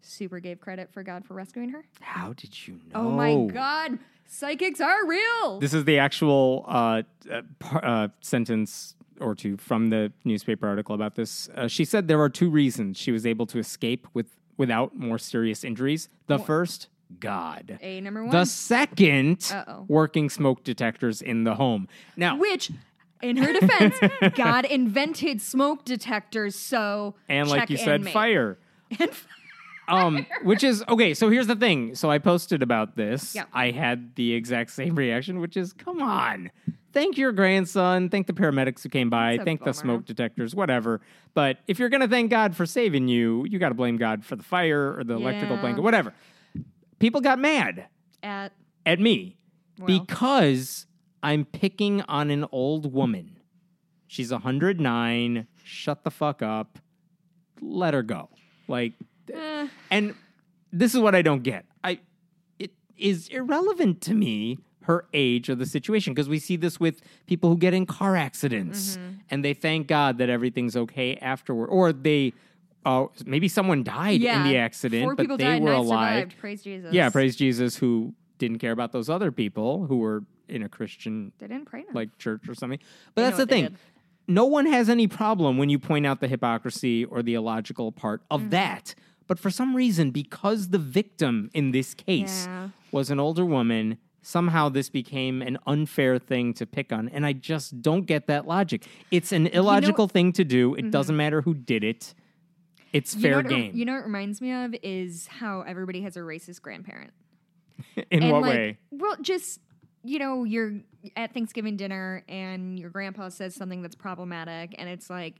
super gave credit for God for rescuing her? How did you know? Oh, my God. Psychics are real. This is the actual uh, uh, uh, sentence... or two from the newspaper article about this. Uh, she said there are two reasons she was able to escape with without more serious injuries. The oh. first, God. A number one. The second, Uh-oh. working smoke detectors in the home. Now, which, in her defense, God invented smoke detectors, so and like you said, make. fire. And fire. Um, which is, okay, so here's the thing. So I posted about this. Yeah. I had the exact same reaction, which is, come on. Thank your grandson. Thank the paramedics who came by. Thank bummer. the smoke detectors, whatever. But if you're going to thank God for saving you, you got to blame God for the fire or the yeah. electrical blanket, whatever. People got mad at, at me well. because I'm picking on an old woman. She's one hundred nine. Shut the fuck up. Let her go. Like... Uh, and this is what I don't get. I it is irrelevant to me her age or the situation, because we see this with people who get in car accidents mm-hmm. and they thank God that everything's okay afterward, or they uh, maybe someone died yeah, in the accident, four but people they died, were nine alive. Survived. Praise Jesus! Yeah, praise Jesus, who didn't care about those other people who were in a Christian they didn't pray like church or something. But they that's the thing. Did. No one has any problem when you point out the hypocrisy or the illogical part of mm-hmm. that. But for some reason, because the victim in this case yeah. was an older woman, somehow this became an unfair thing to pick on. And I just don't get that logic. It's an illogical you know, thing to do. It mm-hmm. doesn't matter who did it. It's you fair game. It, you know what it reminds me of is how everybody has a racist grandparent. In and what like, way? Well, just, you know, you're at Thanksgiving dinner and your grandpa says something that's problematic and it's like,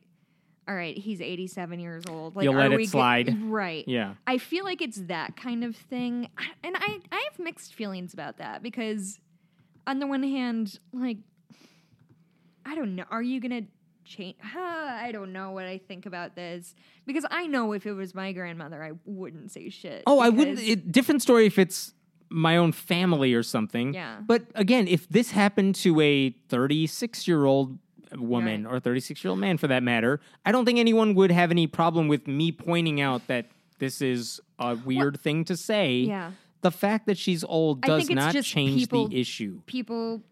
all right, he's eighty-seven years old. Like, You'll let it slide. G- right. Yeah. I feel like it's that kind of thing. And I, I have mixed feelings about that because on the one hand, like, I don't know. Are you going to change. I don't know what I think about this, because I know if it was my grandmother, I wouldn't say shit. Oh, I wouldn't. It, different story if it's my own family or something. Yeah. But again, if this happened to a thirty-six-year-old woman right. or thirty-six-year-old man, for that matter, I don't think anyone would have any problem with me pointing out that this is a weird what? thing to say. Yeah. The fact that she's old does not change people, the issue. People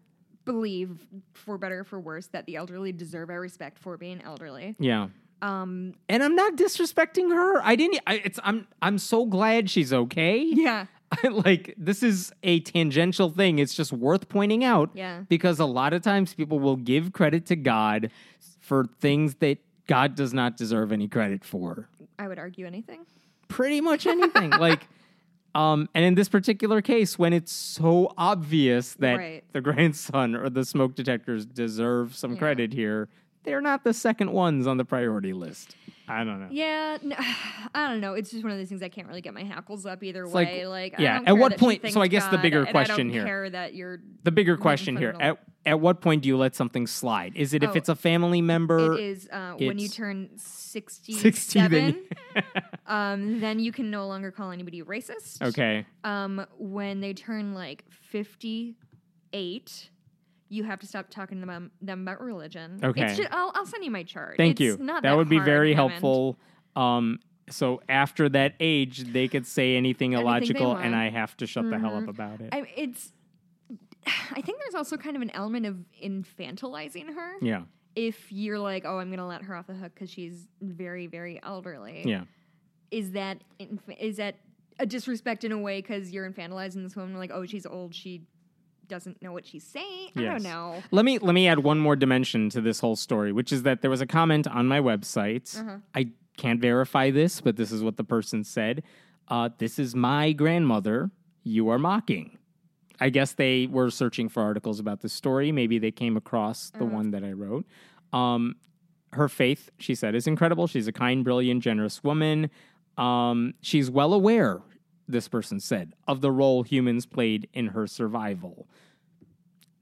believe, for better or for worse, that the elderly deserve our respect for being elderly. Yeah. Um, and I'm not disrespecting her. I didn't. I, it's. I'm. I'm so glad she's okay. Yeah. I, like, this is a tangential thing. It's just worth pointing out. Yeah. Because a lot of times people will give credit to God for things that God does not deserve any credit for. I would argue anything. Pretty much anything. Like. Um, and in this particular case, when it's so obvious that right. the grandson or the smoke detectors deserve some yeah. credit here, they're not the second ones on the priority list. I don't know. Yeah, no, I don't know. It's just one of those things I can't really get my hackles up either it's way. Like, like yeah. I don't at what point? So I guess God, the bigger question here. I don't care that you're the bigger question here. At at what point do you let something slide? Is it oh, if it's a family member? It is uh, when you turn sixty-seven. um, then you can no longer call anybody racist. Okay. Um, when they turn like fifty-eight. You have to stop talking to them, them about religion. Okay. It's just, I'll, I'll send you my chart. Thank it's you. Not that, that would be very helpful. Um, so after that age, they could say anything illogical, and I have to shut mm-hmm. the hell up about it. I, it's. I think there's also kind of an element of infantilizing her. Yeah. If you're like, oh, I'm going to let her off the hook because she's very, very elderly. Yeah. Is that inf- is that a disrespect in a way because you're infantilizing this woman? Like, oh, she's old. She doesn't know what she's saying. I yes. don't know. Let me let me add one more dimension to this whole story, which is that there was a comment on my website. Uh-huh. I can't verify this, but this is what the person said. Uh, this is my grandmother you are mocking. I guess they were searching for articles about this story. Maybe they came across the uh-huh. one that I wrote. Um, her faith, she said, is incredible. She's a kind, brilliant, generous woman. Um, she's well aware, this person said, of the role humans played in her survival.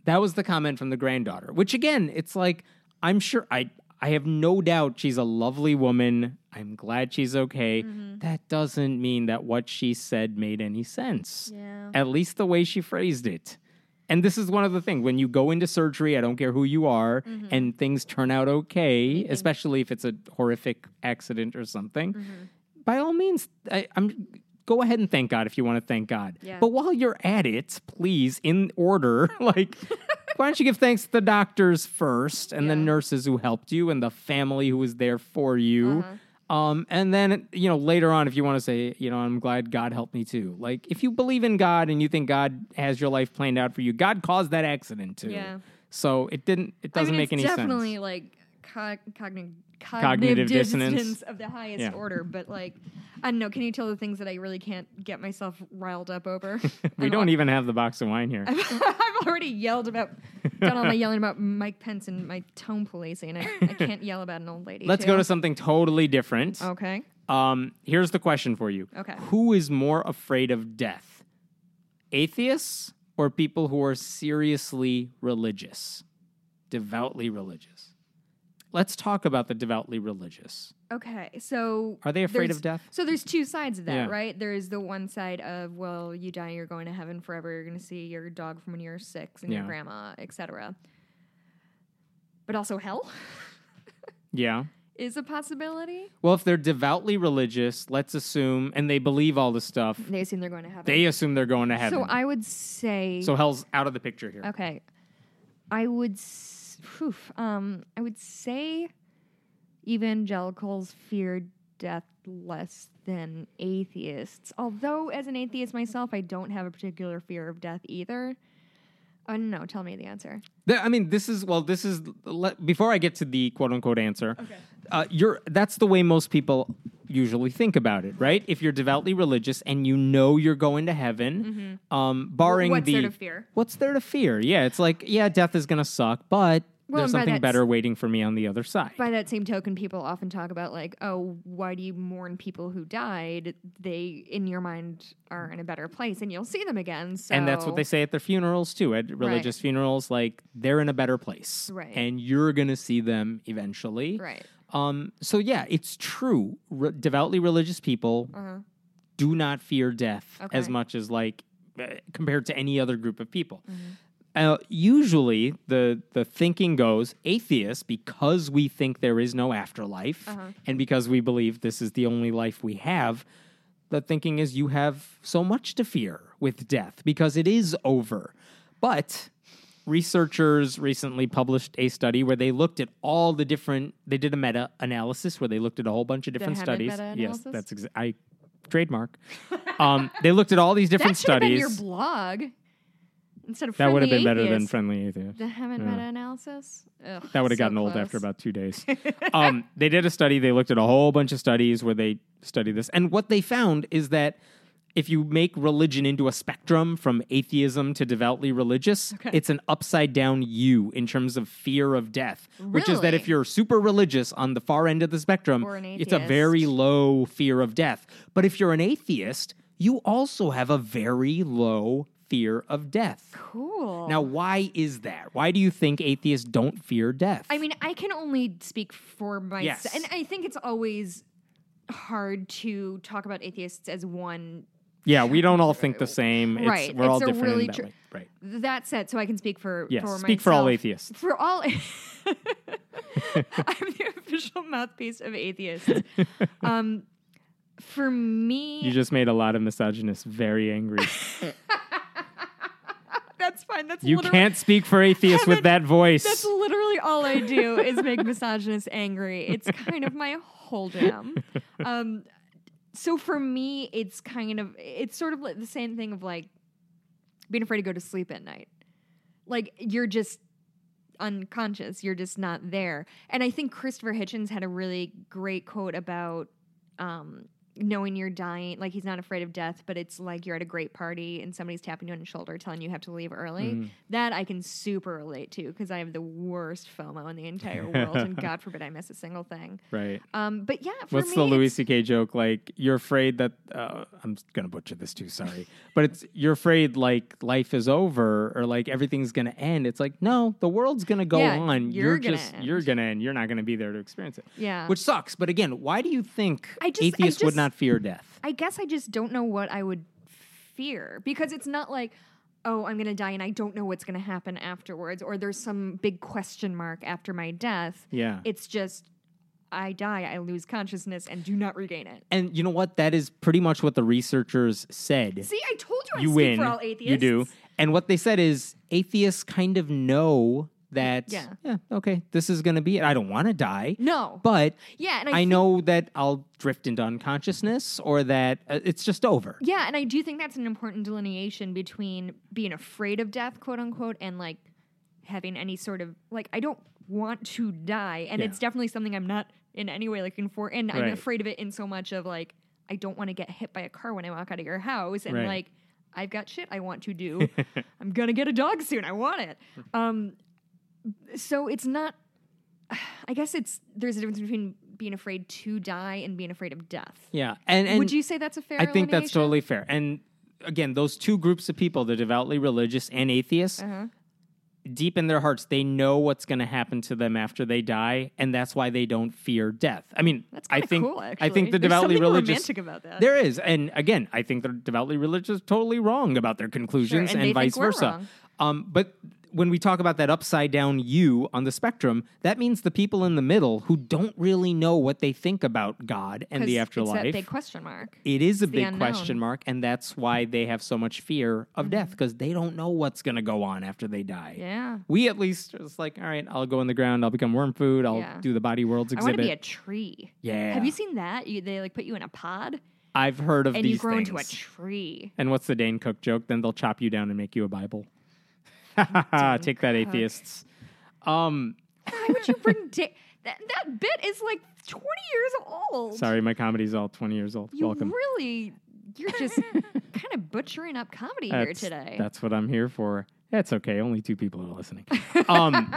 That was the comment from the granddaughter, which again, it's like, I'm sure, I I have no doubt she's a lovely woman. I'm glad she's okay. Mm-hmm. That doesn't mean that what she said made any sense, yeah. at least the way she phrased it. And this is one of the things, when you go into surgery, I don't care who you are, mm-hmm. and things turn out okay, mm-hmm. especially if it's a horrific accident or something, mm-hmm. by all means, I, I'm... go ahead and thank God if you want to thank God. Yeah. But while you're at it, please, in order, like, why don't you give thanks to the doctors first and yeah. the nurses who helped you and the family who was there for you. Uh-huh. Um, and then, you know, later on, if you want to say, you know, I'm glad God helped me too. Like, if you believe in God and you think God has your life planned out for you, God caused that accident too. Yeah. So it didn't, it doesn't I mean, make any sense. It's definitely like co- cognitive. Cognitive, Cognitive dissonance. dissonance of the highest yeah. order, but like, I don't know. Can you tell the things that I really can't get myself riled up over? we I'm don't like, even have the box of wine here. I've, I've already yelled about, done all my yelling about Mike Pence and my tone policing. I, I can't yell about an old lady. Let's too. go to something totally different. Okay. Um, here's the question for you. Okay. Who is more afraid of death? Atheists or people who are seriously religious? Devoutly religious? Let's talk about the devoutly religious. Okay, so... Are they afraid of death? So there's two sides of that, yeah. right? There's the one side of, well, you die, you're going to heaven forever, you're going to see your dog from when you're six and yeah. your grandma, et cetera. But also hell? yeah. Is a possibility? Well, if they're devoutly religious, let's assume, and they believe all the stuff... They assume they're going to heaven. They assume they're going to heaven. So I would say... So hell's out of the picture here. Okay. I would say... Oof, um, I would say evangelicals fear death less than atheists. Although, as an atheist myself, I don't have a particular fear of death either. Oh, no, tell me the answer. The, I mean, this is, well, this is, le- before I get to the quote-unquote answer, okay. uh, you're, that's the way most people usually think about it, right? If you're devoutly religious and you know you're going to heaven, mm-hmm. um, barring what's the... What's there to fear? What's there to fear? Yeah, it's like, yeah, death is going to suck, but Well, there's something better waiting for me on the other side. By that same token, people often talk about like, oh, why do you mourn people who died? They, in your mind, are in a better place and you'll see them again. So. And that's what they say at their funerals too, at religious right. funerals, like they're in a better place. Right. And you're going to see them eventually. Right. Um. So yeah, it's true. Re- devoutly religious people uh-huh. do not fear death okay. as much as like uh, compared to any other group of people. Mm-hmm. Uh, usually, the, the thinking goes, atheists, because we think there is no afterlife, uh-huh. and because we believe this is the only life we have, the thinking is you have so much to fear with death, because it is over. But researchers recently published a study where they looked at all the different, they did a meta-analysis where they looked at a whole bunch of different studies. Yes, that's exa- I trademark. um, they looked at all these different that studies. That should have been your blog. Instead of that would have been atheist. Better than Friendly Atheist. The Hammond yeah. meta-analysis? Ugh, that would have so gotten close. Old after about two days. um, they did a study. They looked at a whole bunch of studies where they studied this. And what they found is that if you make religion into a spectrum from atheism to devoutly religious, okay. it's an upside-down U in terms of fear of death, really? Which is that if you're super religious on the far end of the spectrum, it's a very low fear of death. But if you're an atheist, you also have a very low fear of death. Cool. Now, why is that? Why do you think atheists don't fear death? I mean, I can only speak for myself. Yes. And I think it's always hard to talk about atheists as one. Yeah, we don't all think the same. It's, right. We're it's all different really in that tr- way. Right. That said, so I can speak for, yes, for myself. Yes, speak for all atheists. For all I'm the official mouthpiece of atheists. Um, for me... You just made a lot of misogynists very angry. That's fine. That's you can't speak for atheists with that voice. That's literally all I do is make misogynists angry. It's kind of my whole jam. Um, so for me, it's kind of it's sort of like the same thing of like being afraid to go to sleep at night. Like you're just unconscious. You're just not there. And I think Christopher Hitchens had a really great quote about. Um, knowing you're dying, like he's not afraid of death, but it's like you're at a great party and somebody's tapping you on the shoulder telling you have to leave early. Mm. That I can super relate to because I have the worst FOMO in the entire world and God forbid I miss a single thing. Right. Um, but yeah, for What's me, the Louis C K joke? Like you're afraid that, uh, I'm going to butcher this too, sorry. But it's, you're afraid like life is over or like everything's going to end. It's like, no, the world's going to go yeah, on. You're, you're gonna just, end. You're going to end. You're not going to be there to experience it. Yeah. Which sucks. But again, why do you think I just, atheists I just, would not fear death? I guess I just don't know what I would fear because it's not like, oh, I'm going to die and I don't know what's going to happen afterwards or there's some big question mark after my death. Yeah. It's just I die, I lose consciousness and do not regain it. And you know what? That is pretty much what the researchers said. See, I told you I you speak win. For all atheists. You do. And what they said is atheists kind of know that, yeah. yeah, okay, this is going to be it. I don't want to die. No. But yeah, and I, I think, know that I'll drift into unconsciousness or that uh, it's just over. Yeah, and I do think that's an important delineation between being afraid of death, quote unquote, and like having any sort of, like, I don't want to die. And yeah. it's definitely something I'm not in any way looking for. And right. I'm afraid of it in so much of like, I don't want to get hit by a car when I walk out of your house. And right. like, I've got shit I want to do. I'm going to get a dog soon. I want it. Um, So it's not, I guess it's, there's a difference between being afraid to die and being afraid of death. Yeah. And, and would you say that's a fair I think that's totally fair. And again, those two groups of people, the devoutly religious and atheists, uh-huh. deep in their hearts, they know what's going to happen to them after they die. And that's why they don't fear death. I mean, that's I think, cool, actually. I think the there's devoutly religious, romantic about that. There is. And again, I think the devoutly religious totally wrong about their conclusions sure, and, and vice versa. Um, but when we talk about that upside down U on the spectrum, that means the people in the middle who don't really know what they think about God and the afterlife. It's a big question mark. It is it's a big unknown. question mark, and that's why they have so much fear of mm-hmm. death, because they don't know what's going to go on after they die. Yeah. We at least are just like, all right, I'll go in the ground, I'll become worm food, I'll yeah. do the Body Worlds exhibit. I want to be a tree. Yeah. Have you seen that? You, they like put you in a pod. I've heard of these things. And you grow into a tree. And what's the Dane Cook joke? Then they'll chop you down and make you a Bible. Take that, Cook. Atheists. Um, Why would you bring da- that? That bit is like twenty years old. Sorry, my comedy's all twenty years old. You Welcome. Really, you're just kind of butchering up comedy that's, here today. That's what I'm here for. That's okay. Only two people are listening. Um,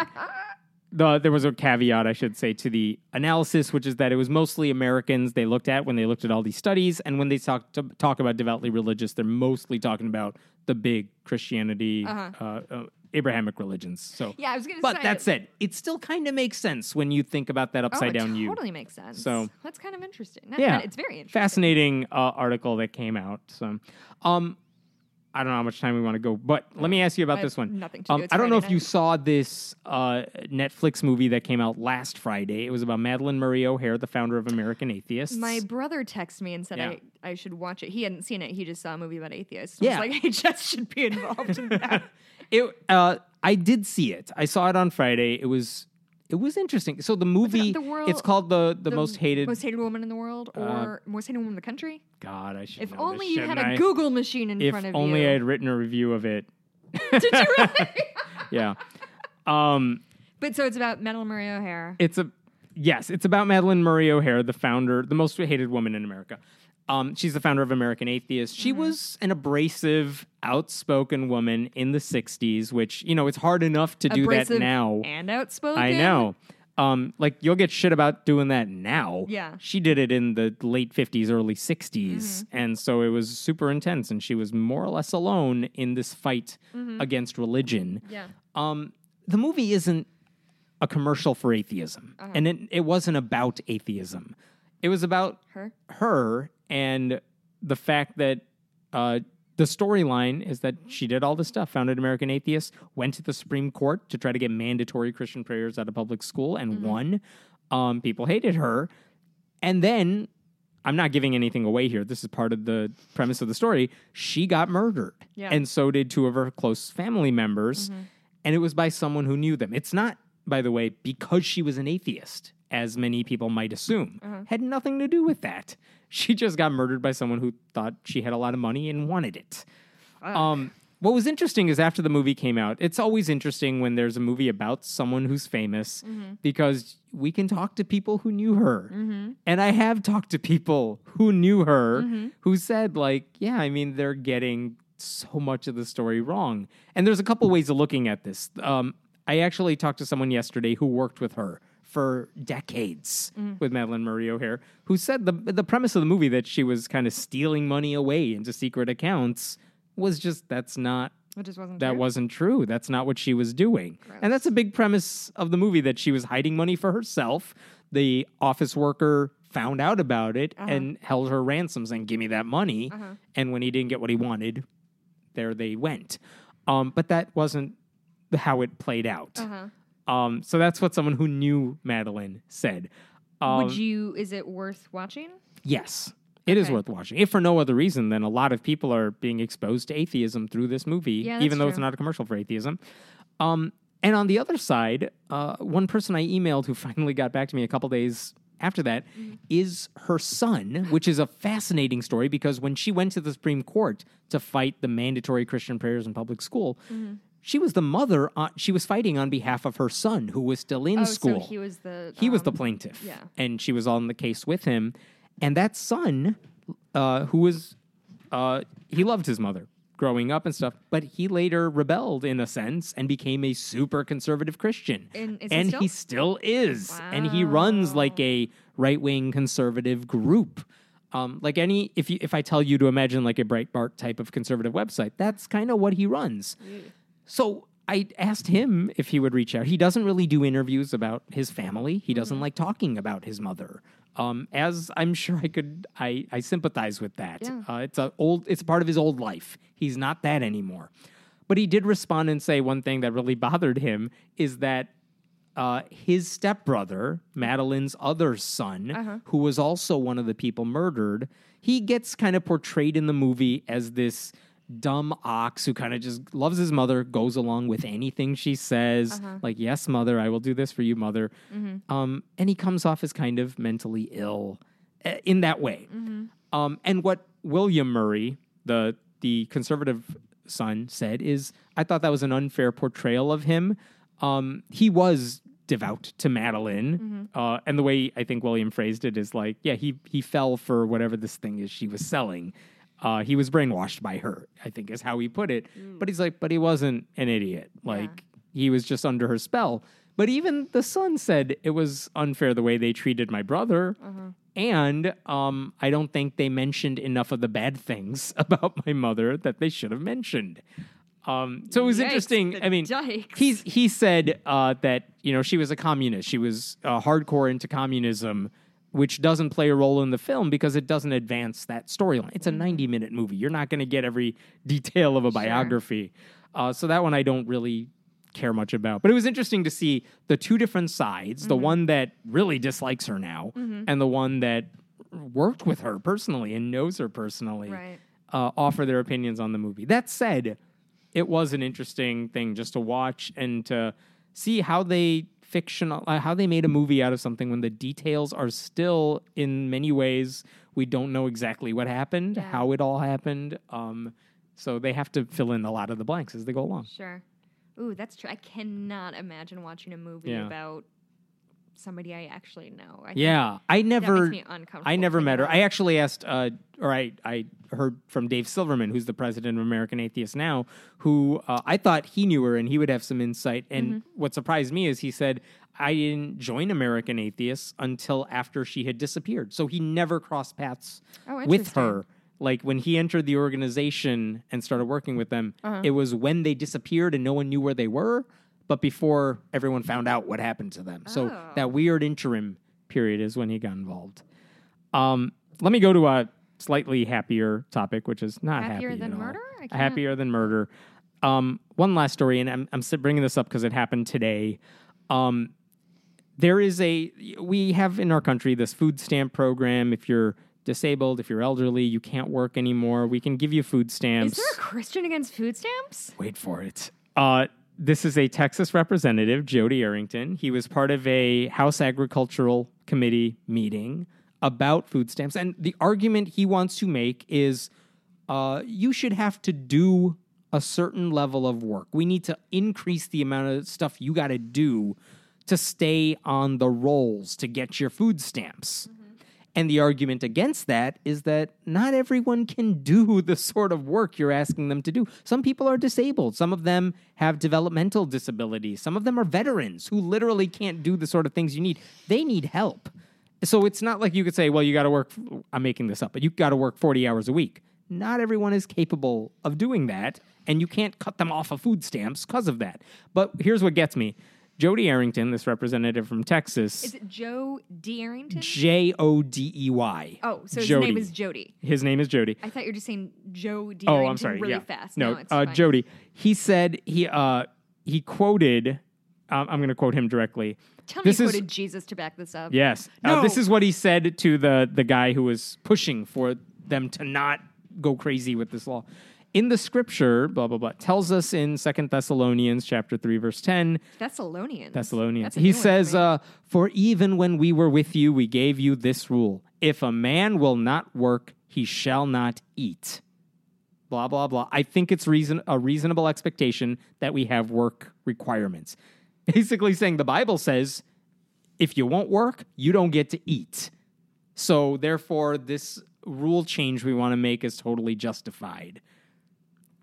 The, there was a caveat, I should say, to the analysis, which is that it was mostly Americans they looked at when they looked at all these studies. And when they talk, to, talk about devoutly religious, they're mostly talking about the big Christianity, uh-huh. uh, uh, Abrahamic religions. So, yeah, I was going to say. But that said, it still kind of makes sense when you think about that upside oh, down totally U. totally makes sense. So that's kind of interesting. Not, yeah. Not, it's very interesting. Fascinating uh, article that came out. So, um, I don't know how much time we want to go, but let me ask you about I this one. Nothing to um, do. It's I don't Friday know if night. You saw this uh, Netflix movie that came out last Friday. It was about Madalyn Murray O'Hair, the founder of American Atheists. My brother texted me and said yeah. I, I should watch it. He hadn't seen it. He just saw a movie about atheists. So yeah. I was like, I just should be involved in that. it, uh, I did see it. I saw it on Friday. It was it was interesting. So the movie, the world, it's called the, the, the Most Hated... Most Hated Woman in the World or uh, Most Hated Woman in the Country. God, I should If know only this, you had a I? Google machine in if front of you. If only I had written a review of it. Did you really? Yeah. Um, but so it's about Madalyn Murray O'Hair. It's a Yes, it's about Madalyn Murray O'Hair, the founder, the most hated woman in America. Um, she's the founder of American Atheists. She mm-hmm. was an abrasive, outspoken woman in the sixties, which, you know, it's hard enough to abrasive do that now. And outspoken. I know. Um, like, you'll get shit about doing that now. Yeah. She did it in the late fifties, early sixties. Mm-hmm. And so it was super intense. And she was more or less alone in this fight mm-hmm. against religion. Yeah. Um, the movie isn't a commercial for atheism. Uh-huh. And it, it wasn't about atheism. It was about her, her and the fact that uh, the storyline is that she did all this stuff, founded American Atheists, went to the Supreme Court to try to get mandatory Christian prayers out of public school and mm-hmm. won. Um, people hated her. And then, I'm not giving anything away here. This is part of the premise of the story. She got murdered. Yeah. And so did two of her close family members. Mm-hmm. And it was by someone who knew them. It's not, by the way, because she was an atheist, as many people might assume, uh-huh. had nothing to do with that. She just got murdered by someone who thought she had a lot of money and wanted it. Uh. Um, what was interesting is after the movie came out, it's always interesting when there's a movie about someone who's famous mm-hmm. because we can talk to people who knew her. Mm-hmm. And I have talked to people who knew her mm-hmm. who said, like, yeah, I mean, they're getting so much of the story wrong. And there's a couple ways of looking at this. Um, I actually talked to someone yesterday who worked with her for decades mm. with Madalyn Murray O'Hair, who said the the premise of the movie that she was kind of stealing money away into secret accounts was just, that's not, it just wasn't that true. wasn't true. That's not what she was doing. Gross. And that's a big premise of the movie, that she was hiding money for herself. The office worker found out about it uh-huh. and held her ransom saying, give me that money. Uh-huh. And when he didn't get what he wanted, there they went. Um, but that wasn't how it played out. Uh-huh. Um, so that's what someone who knew Madalyn said. Um, Would you, is it worth watching? Yes, it okay. is worth watching. If for no other reason than a lot of people are being exposed to atheism through this movie, yeah, even though true. It's not a commercial for atheism. Um, and on the other side, uh, one person I emailed who finally got back to me a couple days after that mm-hmm. is her son, which is a fascinating story because when she went to the Supreme Court to fight the mandatory Christian prayers in public school, mm-hmm. she was the mother. Uh, she was fighting on behalf of her son, who was still in oh, school. So he was the he um, was the plaintiff, yeah. and she was on the case with him. And that son, uh, who was uh, he loved his mother growing up and stuff, but he later rebelled in a sense and became a super conservative Christian. And, is and he, still? he still is, wow. and he runs like a right wing conservative group. Um, like any, if you, if I tell you to imagine like a Breitbart type of conservative website, that's kind of what he runs. Yeah. So I asked him if he would reach out. He doesn't really do interviews about his family. He doesn't mm-hmm. like talking about his mother. Um, as I'm sure I could, I, I sympathize with that. Yeah. Uh, it's a old, it's a part of his old life. He's not that anymore. But he did respond and say one thing that really bothered him is that uh, his stepbrother, Madalyn's other son, uh-huh. who was also one of the people murdered, he gets kind of portrayed in the movie as this dumb ox who kind of just loves his mother, goes along with anything she says, uh-huh. like, yes, mother, I will do this for you, mother. Mm-hmm. Um, and he comes off as kind of mentally ill uh, in that way. Mm-hmm. Um, and what William Murray, the the conservative son, said is, I thought that was an unfair portrayal of him. Um, he was devout to Madalyn. Mm-hmm. Uh, and the way I think William phrased it is like, yeah, he he fell for whatever this thing is she was selling. Uh, he was brainwashed by her, I think is how he put it. Mm. But he's like, but he wasn't an idiot. Like, yeah. he was just under her spell. But even the son said it was unfair the way they treated my brother. Uh-huh. And um, I don't think they mentioned enough of the bad things about my mother that they should have mentioned. Um, so it was Yikes, interesting. I mean, he's, he said uh, that, you know, she was a communist. She was uh, hardcore into communism, which doesn't play a role in the film because it doesn't advance that storyline. It's a ninety-minute movie. You're not going to get every detail of a biography. Sure. Uh, so that one I don't really care much about. But it was interesting to see the two different sides, mm-hmm. the one that really dislikes her now mm-hmm. and the one that worked with her personally and knows her personally, right. uh, offer their opinions on the movie. That said, it was an interesting thing just to watch and to see how they fictional, uh, how they made a movie out of something when the details are still, in many ways, we don't know exactly what happened, yeah. how it all happened. Um, so they have to fill in a lot of the blanks as they go along. Sure. Ooh, that's true. I cannot imagine watching a movie yeah. about somebody I actually know. I yeah, I never. That makes me uncomfortable. I never met her. I actually asked, uh, or I, I heard from Dave Silverman, who's the president of American Atheists now, who uh, I thought he knew her and he would have some insight. And mm-hmm. what surprised me is he said, I didn't join American Atheists until after she had disappeared. So he never crossed paths oh, with her. Like, when he entered the organization and started working with them, uh-huh. it was when they disappeared and no one knew where they were, but before everyone found out what happened to them. Oh. So that weird interim period is when he got involved. Um, let me go to a slightly happier topic, which is not happier happy than at murder. All. I happier than murder. Um, one last story, and I'm, I'm bringing this up because it happened today. Um, there is a we have in our country this food stamp program. If you're disabled, if you're elderly, you can't work anymore, we can give you food stamps. Is there a Christian against food stamps? Wait for it. Uh, this is a Texas representative, Jody Arrington. He was part of a House Agricultural Committee meeting about food stamps. And the argument he wants to make is uh, you should have to do a certain level of work. We need to increase the amount of stuff you got to do to stay on the rolls to get your food stamps. Mm-hmm. And the argument against that is that not everyone can do the sort of work you're asking them to do. Some people are disabled. Some of them have developmental disabilities. Some of them are veterans who literally can't do the sort of things you need. They need help. So it's not like you could say, well, you got to work, I'm making this up, but you got to work forty hours a week. Not everyone is capable of doing that, and you can't cut them off of food stamps because of that. But here's what gets me. Jody Arrington, this representative from Texas. Is it Joe D. Arrington? J O D E Y. Oh, so his Jody. name is Jody. His name is Jody. I thought you were just saying Joe D. Oh, Arrington I'm sorry. really yeah. fast. No, no it's uh, Jody. He said, he uh, he quoted, um, I'm going to quote him directly. Tell this me he quoted Jesus to back this up. Yes. No. Uh, this is what he said to the the guy who was pushing for them to not go crazy with this law. In the scripture, blah, blah, blah, tells us in Second Thessalonians chapter three, verse ten. Thessalonians? Thessalonians. He says, uh, for even when we were with you, we gave you this rule. If a man will not work, he shall not eat. Blah, blah, blah. I think it's reason a reasonable expectation that we have work requirements. Basically saying the Bible says, if you won't work, you don't get to eat. So therefore, this rule change we want to make is totally justified.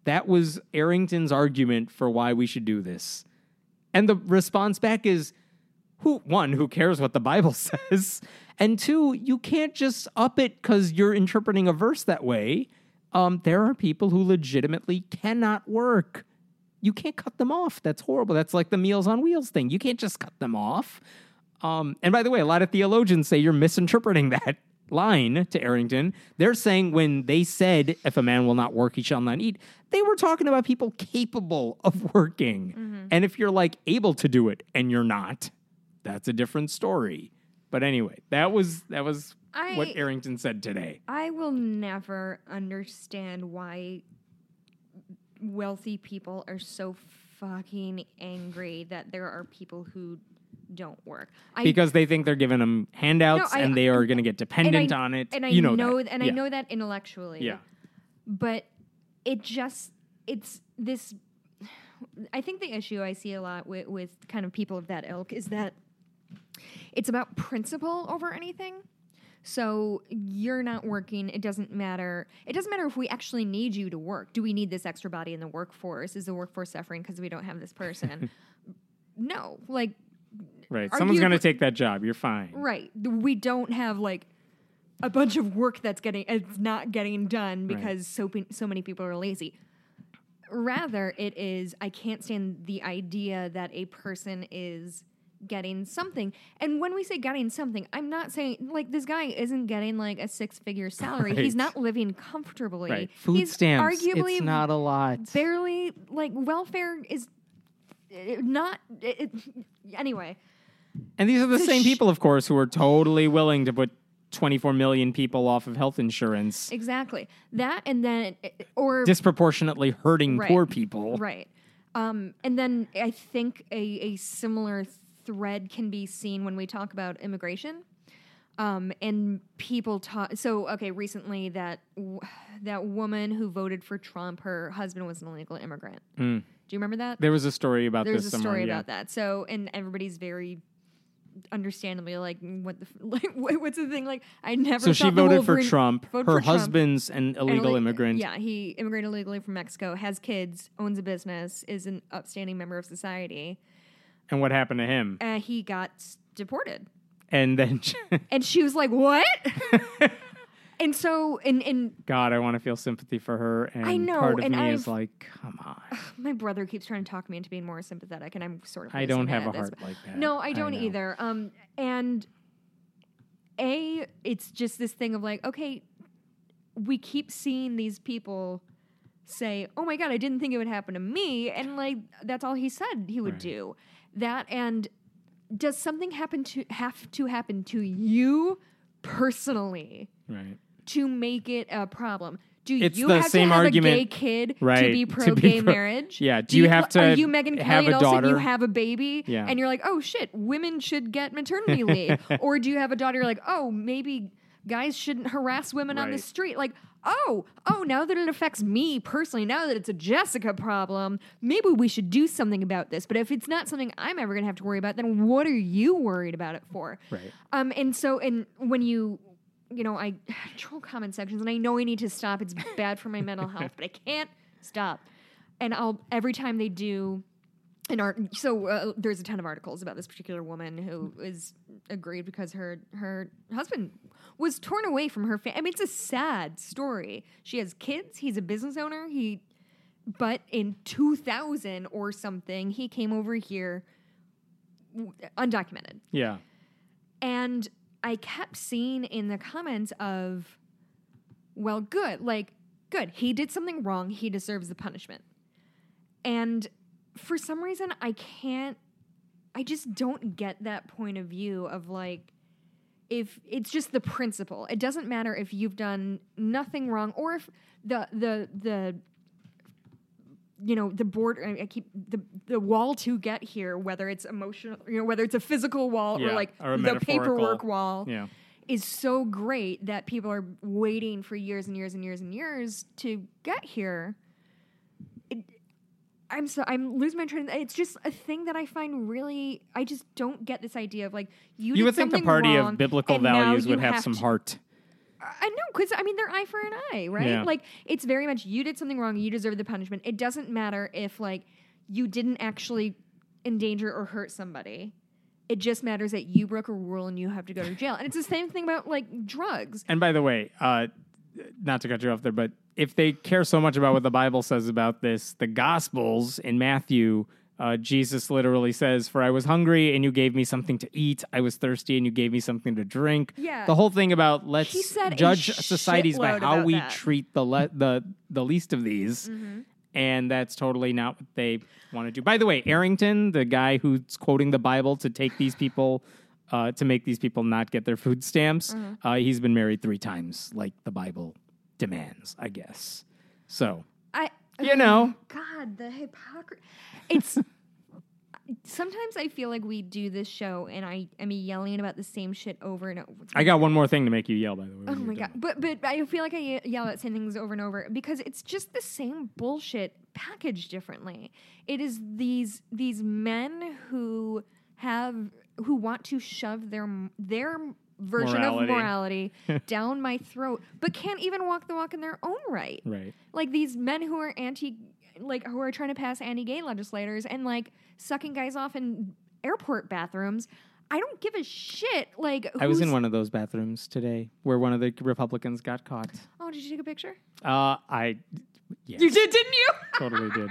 That was Arrington's argument for why we should do this. And the response back is, who one, who cares what the Bible says? And two, you can't just up it because you're interpreting a verse that way. Um, there are people who legitimately cannot work. You can't cut them off. That's horrible. That's like the Meals on Wheels thing. You can't just cut them off. Um, and by the way, a lot of theologians say you're misinterpreting that line to Arrington. They're saying when they said, if a man will not work, he shall not eat, they were talking about people capable of working. Mm-hmm. And if you're like able to do it and you're not, that's a different story. But anyway, that was that was I, what Arrington said today. I will never understand why wealthy people are so fucking angry that there are people who don't work. I, because they think they're giving them handouts no, I, and they are going to get dependent I, on it. And I you know, know that. And yeah. I know that intellectually. Yeah. But it just, it's this, I think the issue I see a lot with, with kind of people of that ilk is that it's about principle over anything. So you're not working. It doesn't matter. It doesn't matter if we actually need you to work. Do we need this extra body in the workforce? Is the workforce suffering because we don't have this person? No. Like, Right. Someone's going to take that job. You're fine. Right. We don't have like a bunch of work that's getting it's not getting done because right. so so many people are lazy. Rather, it is I can't stand the idea that a person is getting something. And when we say getting something, I'm not saying like this guy isn't getting like a six-figure salary. Right. He's not living comfortably. Right. Food He's stamps. Arguably it's not a lot. Barely like welfare is not it, anyway. And these are the, the same sh- people, of course, who are totally willing to put twenty-four million people off of health insurance. Exactly. That and then or disproportionately hurting right, poor people. Right. Um, and then I think a, a similar thread can be seen when we talk about immigration. Um, and people talk. So, okay, recently that w- that woman who voted for Trump, her husband was an illegal immigrant. Mm. Do you remember that? There was a story about There's this. There's a story yeah. about that. So, and everybody's very understandably like what the like what's the thing like I never so she voted for Trump vote her for husband's Trump. An illegal an, immigrant yeah he immigrated illegally from Mexico, has kids, owns a business, is an upstanding member of society. And what happened to him? Uh, he got deported. And then she and she was like, what? And so and, and God, I want to feel sympathy for her. And I know, part of and me I've, is like, come on. My brother keeps trying to talk me into being more sympathetic, and I'm sort of. I don't have a heart this, like that. No, I don't I either. Um, and a, it's just this thing of like, okay, we keep seeing these people say, "Oh my God, I didn't think it would happen to me," and like that's all he said he would right. do. That and does something happen to have to happen to you personally? Right. To make it a problem, do it's you have to have argument, a gay kid right, to be pro-gay pro- marriage? Yeah. Do, do you, you have to? Are you Megyn Kelly? And also, you have a baby, yeah. and you're like, oh shit, women should get maternity leave. Or do you have a daughter? You're like, oh, maybe guys shouldn't harass women right. on the street. Like, oh, oh, now that it affects me personally, now that it's a Jessica problem, maybe we should do something about this. But if it's not something I'm ever gonna have to worry about, then what are you worried about it for? Right. Um. And so, and when you. You know, I troll comment sections, and I know I need to stop. It's bad for my mental health, but I can't stop. And I'll every time they do an art. So uh, there's a ton of articles about this particular woman who is aggrieved because her her husband was torn away from her family. I mean, it's a sad story. She has kids. He's a business owner. He, but in two thousand or something, he came over here undocumented. Yeah, and. I kept seeing in the comments of, well, good, like, good. He did something wrong. He deserves the punishment. And for some reason, I can't, I just don't get that point of view of, like, if it's just the principle. It doesn't matter if you've done nothing wrong or if the, the, the, you know, the border, I keep the the wall to get here, whether it's emotional, you know, whether it's a physical wall yeah, or like or the paperwork wall yeah. is so great that people are waiting for years and years and years and years to get here. It, I'm so I'm losing my train. It's just a thing that I find really, I just don't get this idea of like, you, you would think the party of biblical values would have, have some to, heart. I know, because, I mean, they're eye for an eye, right? Yeah. Like, it's very much, you did something wrong, you deserve the punishment. It doesn't matter if, like, you didn't actually endanger or hurt somebody. It just matters that you broke a rule and you have to go to jail. And it's the same thing about, like, drugs. And by the way, uh, not to cut you off there, but if they care so much about what the Bible says about this, the Gospels in Matthew... Uh, Jesus literally says, for I was hungry and you gave me something to eat. I was thirsty and you gave me something to drink. Yeah. The whole thing about let's judge societies by how we that. treat the, le- the the least of these. Mm-hmm. And that's totally not what they want to do. By the way, Arrington, the guy who's quoting the Bible to take these people, uh, to make these people not get their food stamps, mm-hmm. uh, he's been married three times, like the Bible demands, I guess. So... I. You know. God, the hypocrisy. It's sometimes I feel like we do this show and I am yelling about the same shit over and over. I got one more thing to make you yell, by the way. Oh my God. But but I feel like I yell at same things over and over because it's just the same bullshit packaged differently. It is these these men who have who want to shove their their version morality. of morality down my throat, but can't even walk the walk in their own right. Right. Like these men who are anti, like who are trying to pass anti-gay legislators and like sucking guys off and airport bathrooms. I don't give a shit. Like, who's... I was in one of those bathrooms today where one of the Republicans got caught. Oh, did you take a picture? Uh, I, yes. You did, didn't you? Totally did.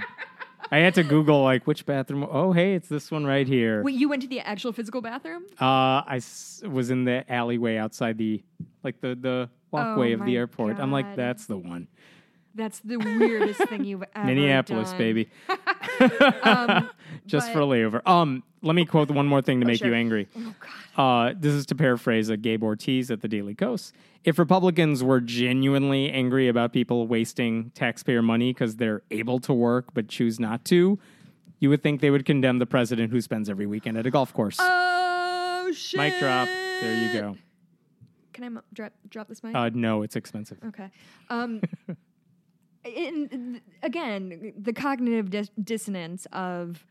I had to Google, like, which bathroom. Oh, hey, it's this one right here. Wait, you went to the actual physical bathroom? Uh, I s- was in the alleyway outside the, like, the, the walkway oh, of the airport. God. I'm like, that's the one. That's the weirdest thing you've ever Minneapolis, done. Baby. um, Just but... for layover. Um, let me quote one more thing to oh, make sure. you angry. Oh, God. Uh, this is to paraphrase a Gabe Ortiz at the Daily Kos. If Republicans were genuinely angry about people wasting taxpayer money because they're able to work but choose not to, you would think they would condemn the president who spends every weekend at a golf course. Oh, shit. Mic drop. There you go. Can I drop, drop this mic? Uh, no, it's expensive. Okay. Um... In, again, the cognitive dis- dissonance of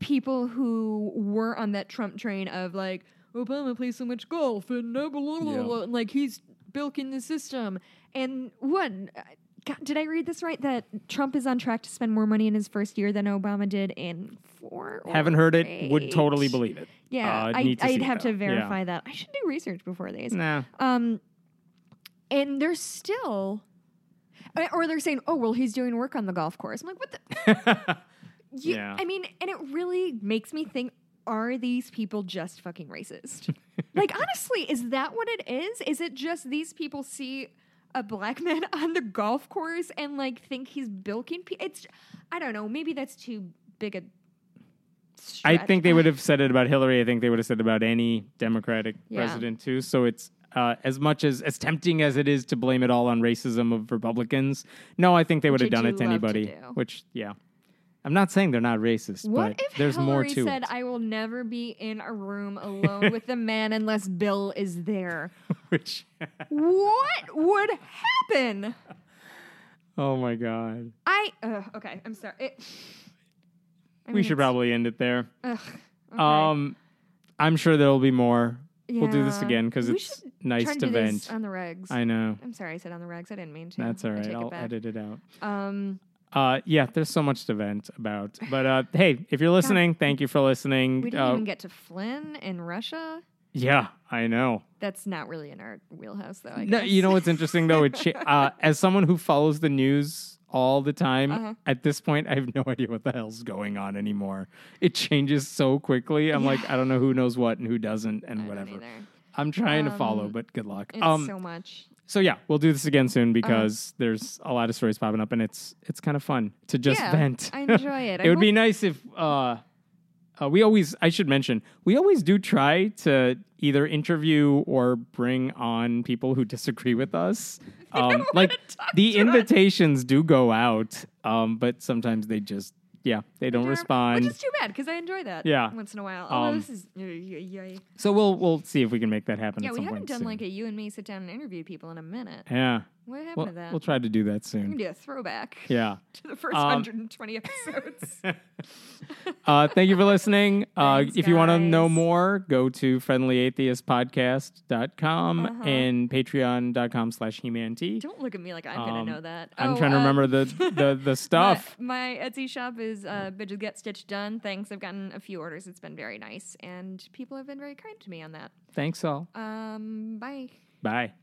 people who were on that Trump train of like, Obama plays so much golf and blah, blah, blah, yeah. blah, and like he's bilking the system. And what? God, did I read this right? That Trump is on track to spend more money in his first year than Obama did in four or Haven't heard eight. It. Would totally believe it. Yeah, uh, I, I'd have that. to verify yeah. that. I should do research before these. Nah. Um, and there's still... Or they're saying, oh, well, he's doing work on the golf course. I'm like, what the? you, yeah. I mean, and it really makes me think, are these people just fucking racist? Like, honestly, is that what it is? Is it just these people see a black man on the golf course and, like, think he's bilking people? It's, I don't know. Maybe that's too big a stretch. I think they would have said it about Hillary. I think they would have said it about any Democratic yeah. president, too. So it's. Uh, as much as, as tempting as it is to blame it all on racism of Republicans, no, I think they would have done it to anybody. To which, yeah. I'm not saying they're not racist, what but there's Hillary more to said, it. What if said, I will never be in a room alone with a man unless Bill is there? Which what would happen? Oh, my God. I, uh, okay, I'm sorry. It, I mean, we should probably end it there. Ugh, okay. Um, I'm sure there will be more. Yeah. We'll do this again because it's nice try to, to do vent. This on the regs. I know. I'm sorry I said on the regs. I didn't mean to. That's all right. I'll it edit it out. Um, uh, yeah, there's so much to vent about. But uh, hey, if you're listening, God. Thank you for listening. We didn't uh, even get to Flynn in Russia. Yeah, I know. That's not really in our wheelhouse, though, I guess. No, you know what's interesting, though? It cha- uh, as someone who follows the news all the time, uh-huh. at this point, I have no idea what the hell's going on anymore. It changes so quickly. I'm yeah. like, I don't know who knows what and who doesn't and I whatever. I'm trying um, to follow, but good luck. It's um, so much. So, yeah, we'll do this again soon because uh-huh. there's a lot of stories popping up, and it's it's kind of fun to just yeah, vent. I enjoy it. it I would be nice if... Uh, Uh, we always, I should mention, we always do try to either interview or bring on people who disagree with us. Um, like the invitations us. do go out, um, but sometimes they just, yeah, they don't respond. Which is too bad because I enjoy that. Yeah. Once in a while. Although um, this is, y- y- y- so we'll we'll see if we can make that happen. Yeah, at some we haven't point done soon. Like a you and me sit down and interview people in a minute. Yeah. What happened we'll, to that? We'll try to do that soon. We're going to do a throwback yeah. to the first um, one hundred twenty episodes. uh, thank you for listening. Uh, Thanks, if you want to know more, go to friendly atheist podcast dot com uh-huh. and patreon dot com slash He-Man-T. Don't look at me like I'm um, going to know that. I'm oh, trying to um, remember the, the, the stuff. my, my Etsy shop is uh, Bitches Get Stitched Done. Thanks. I've gotten a few orders. It's been very nice. And people have been very kind to me on that. Thanks all. Um, bye. Bye.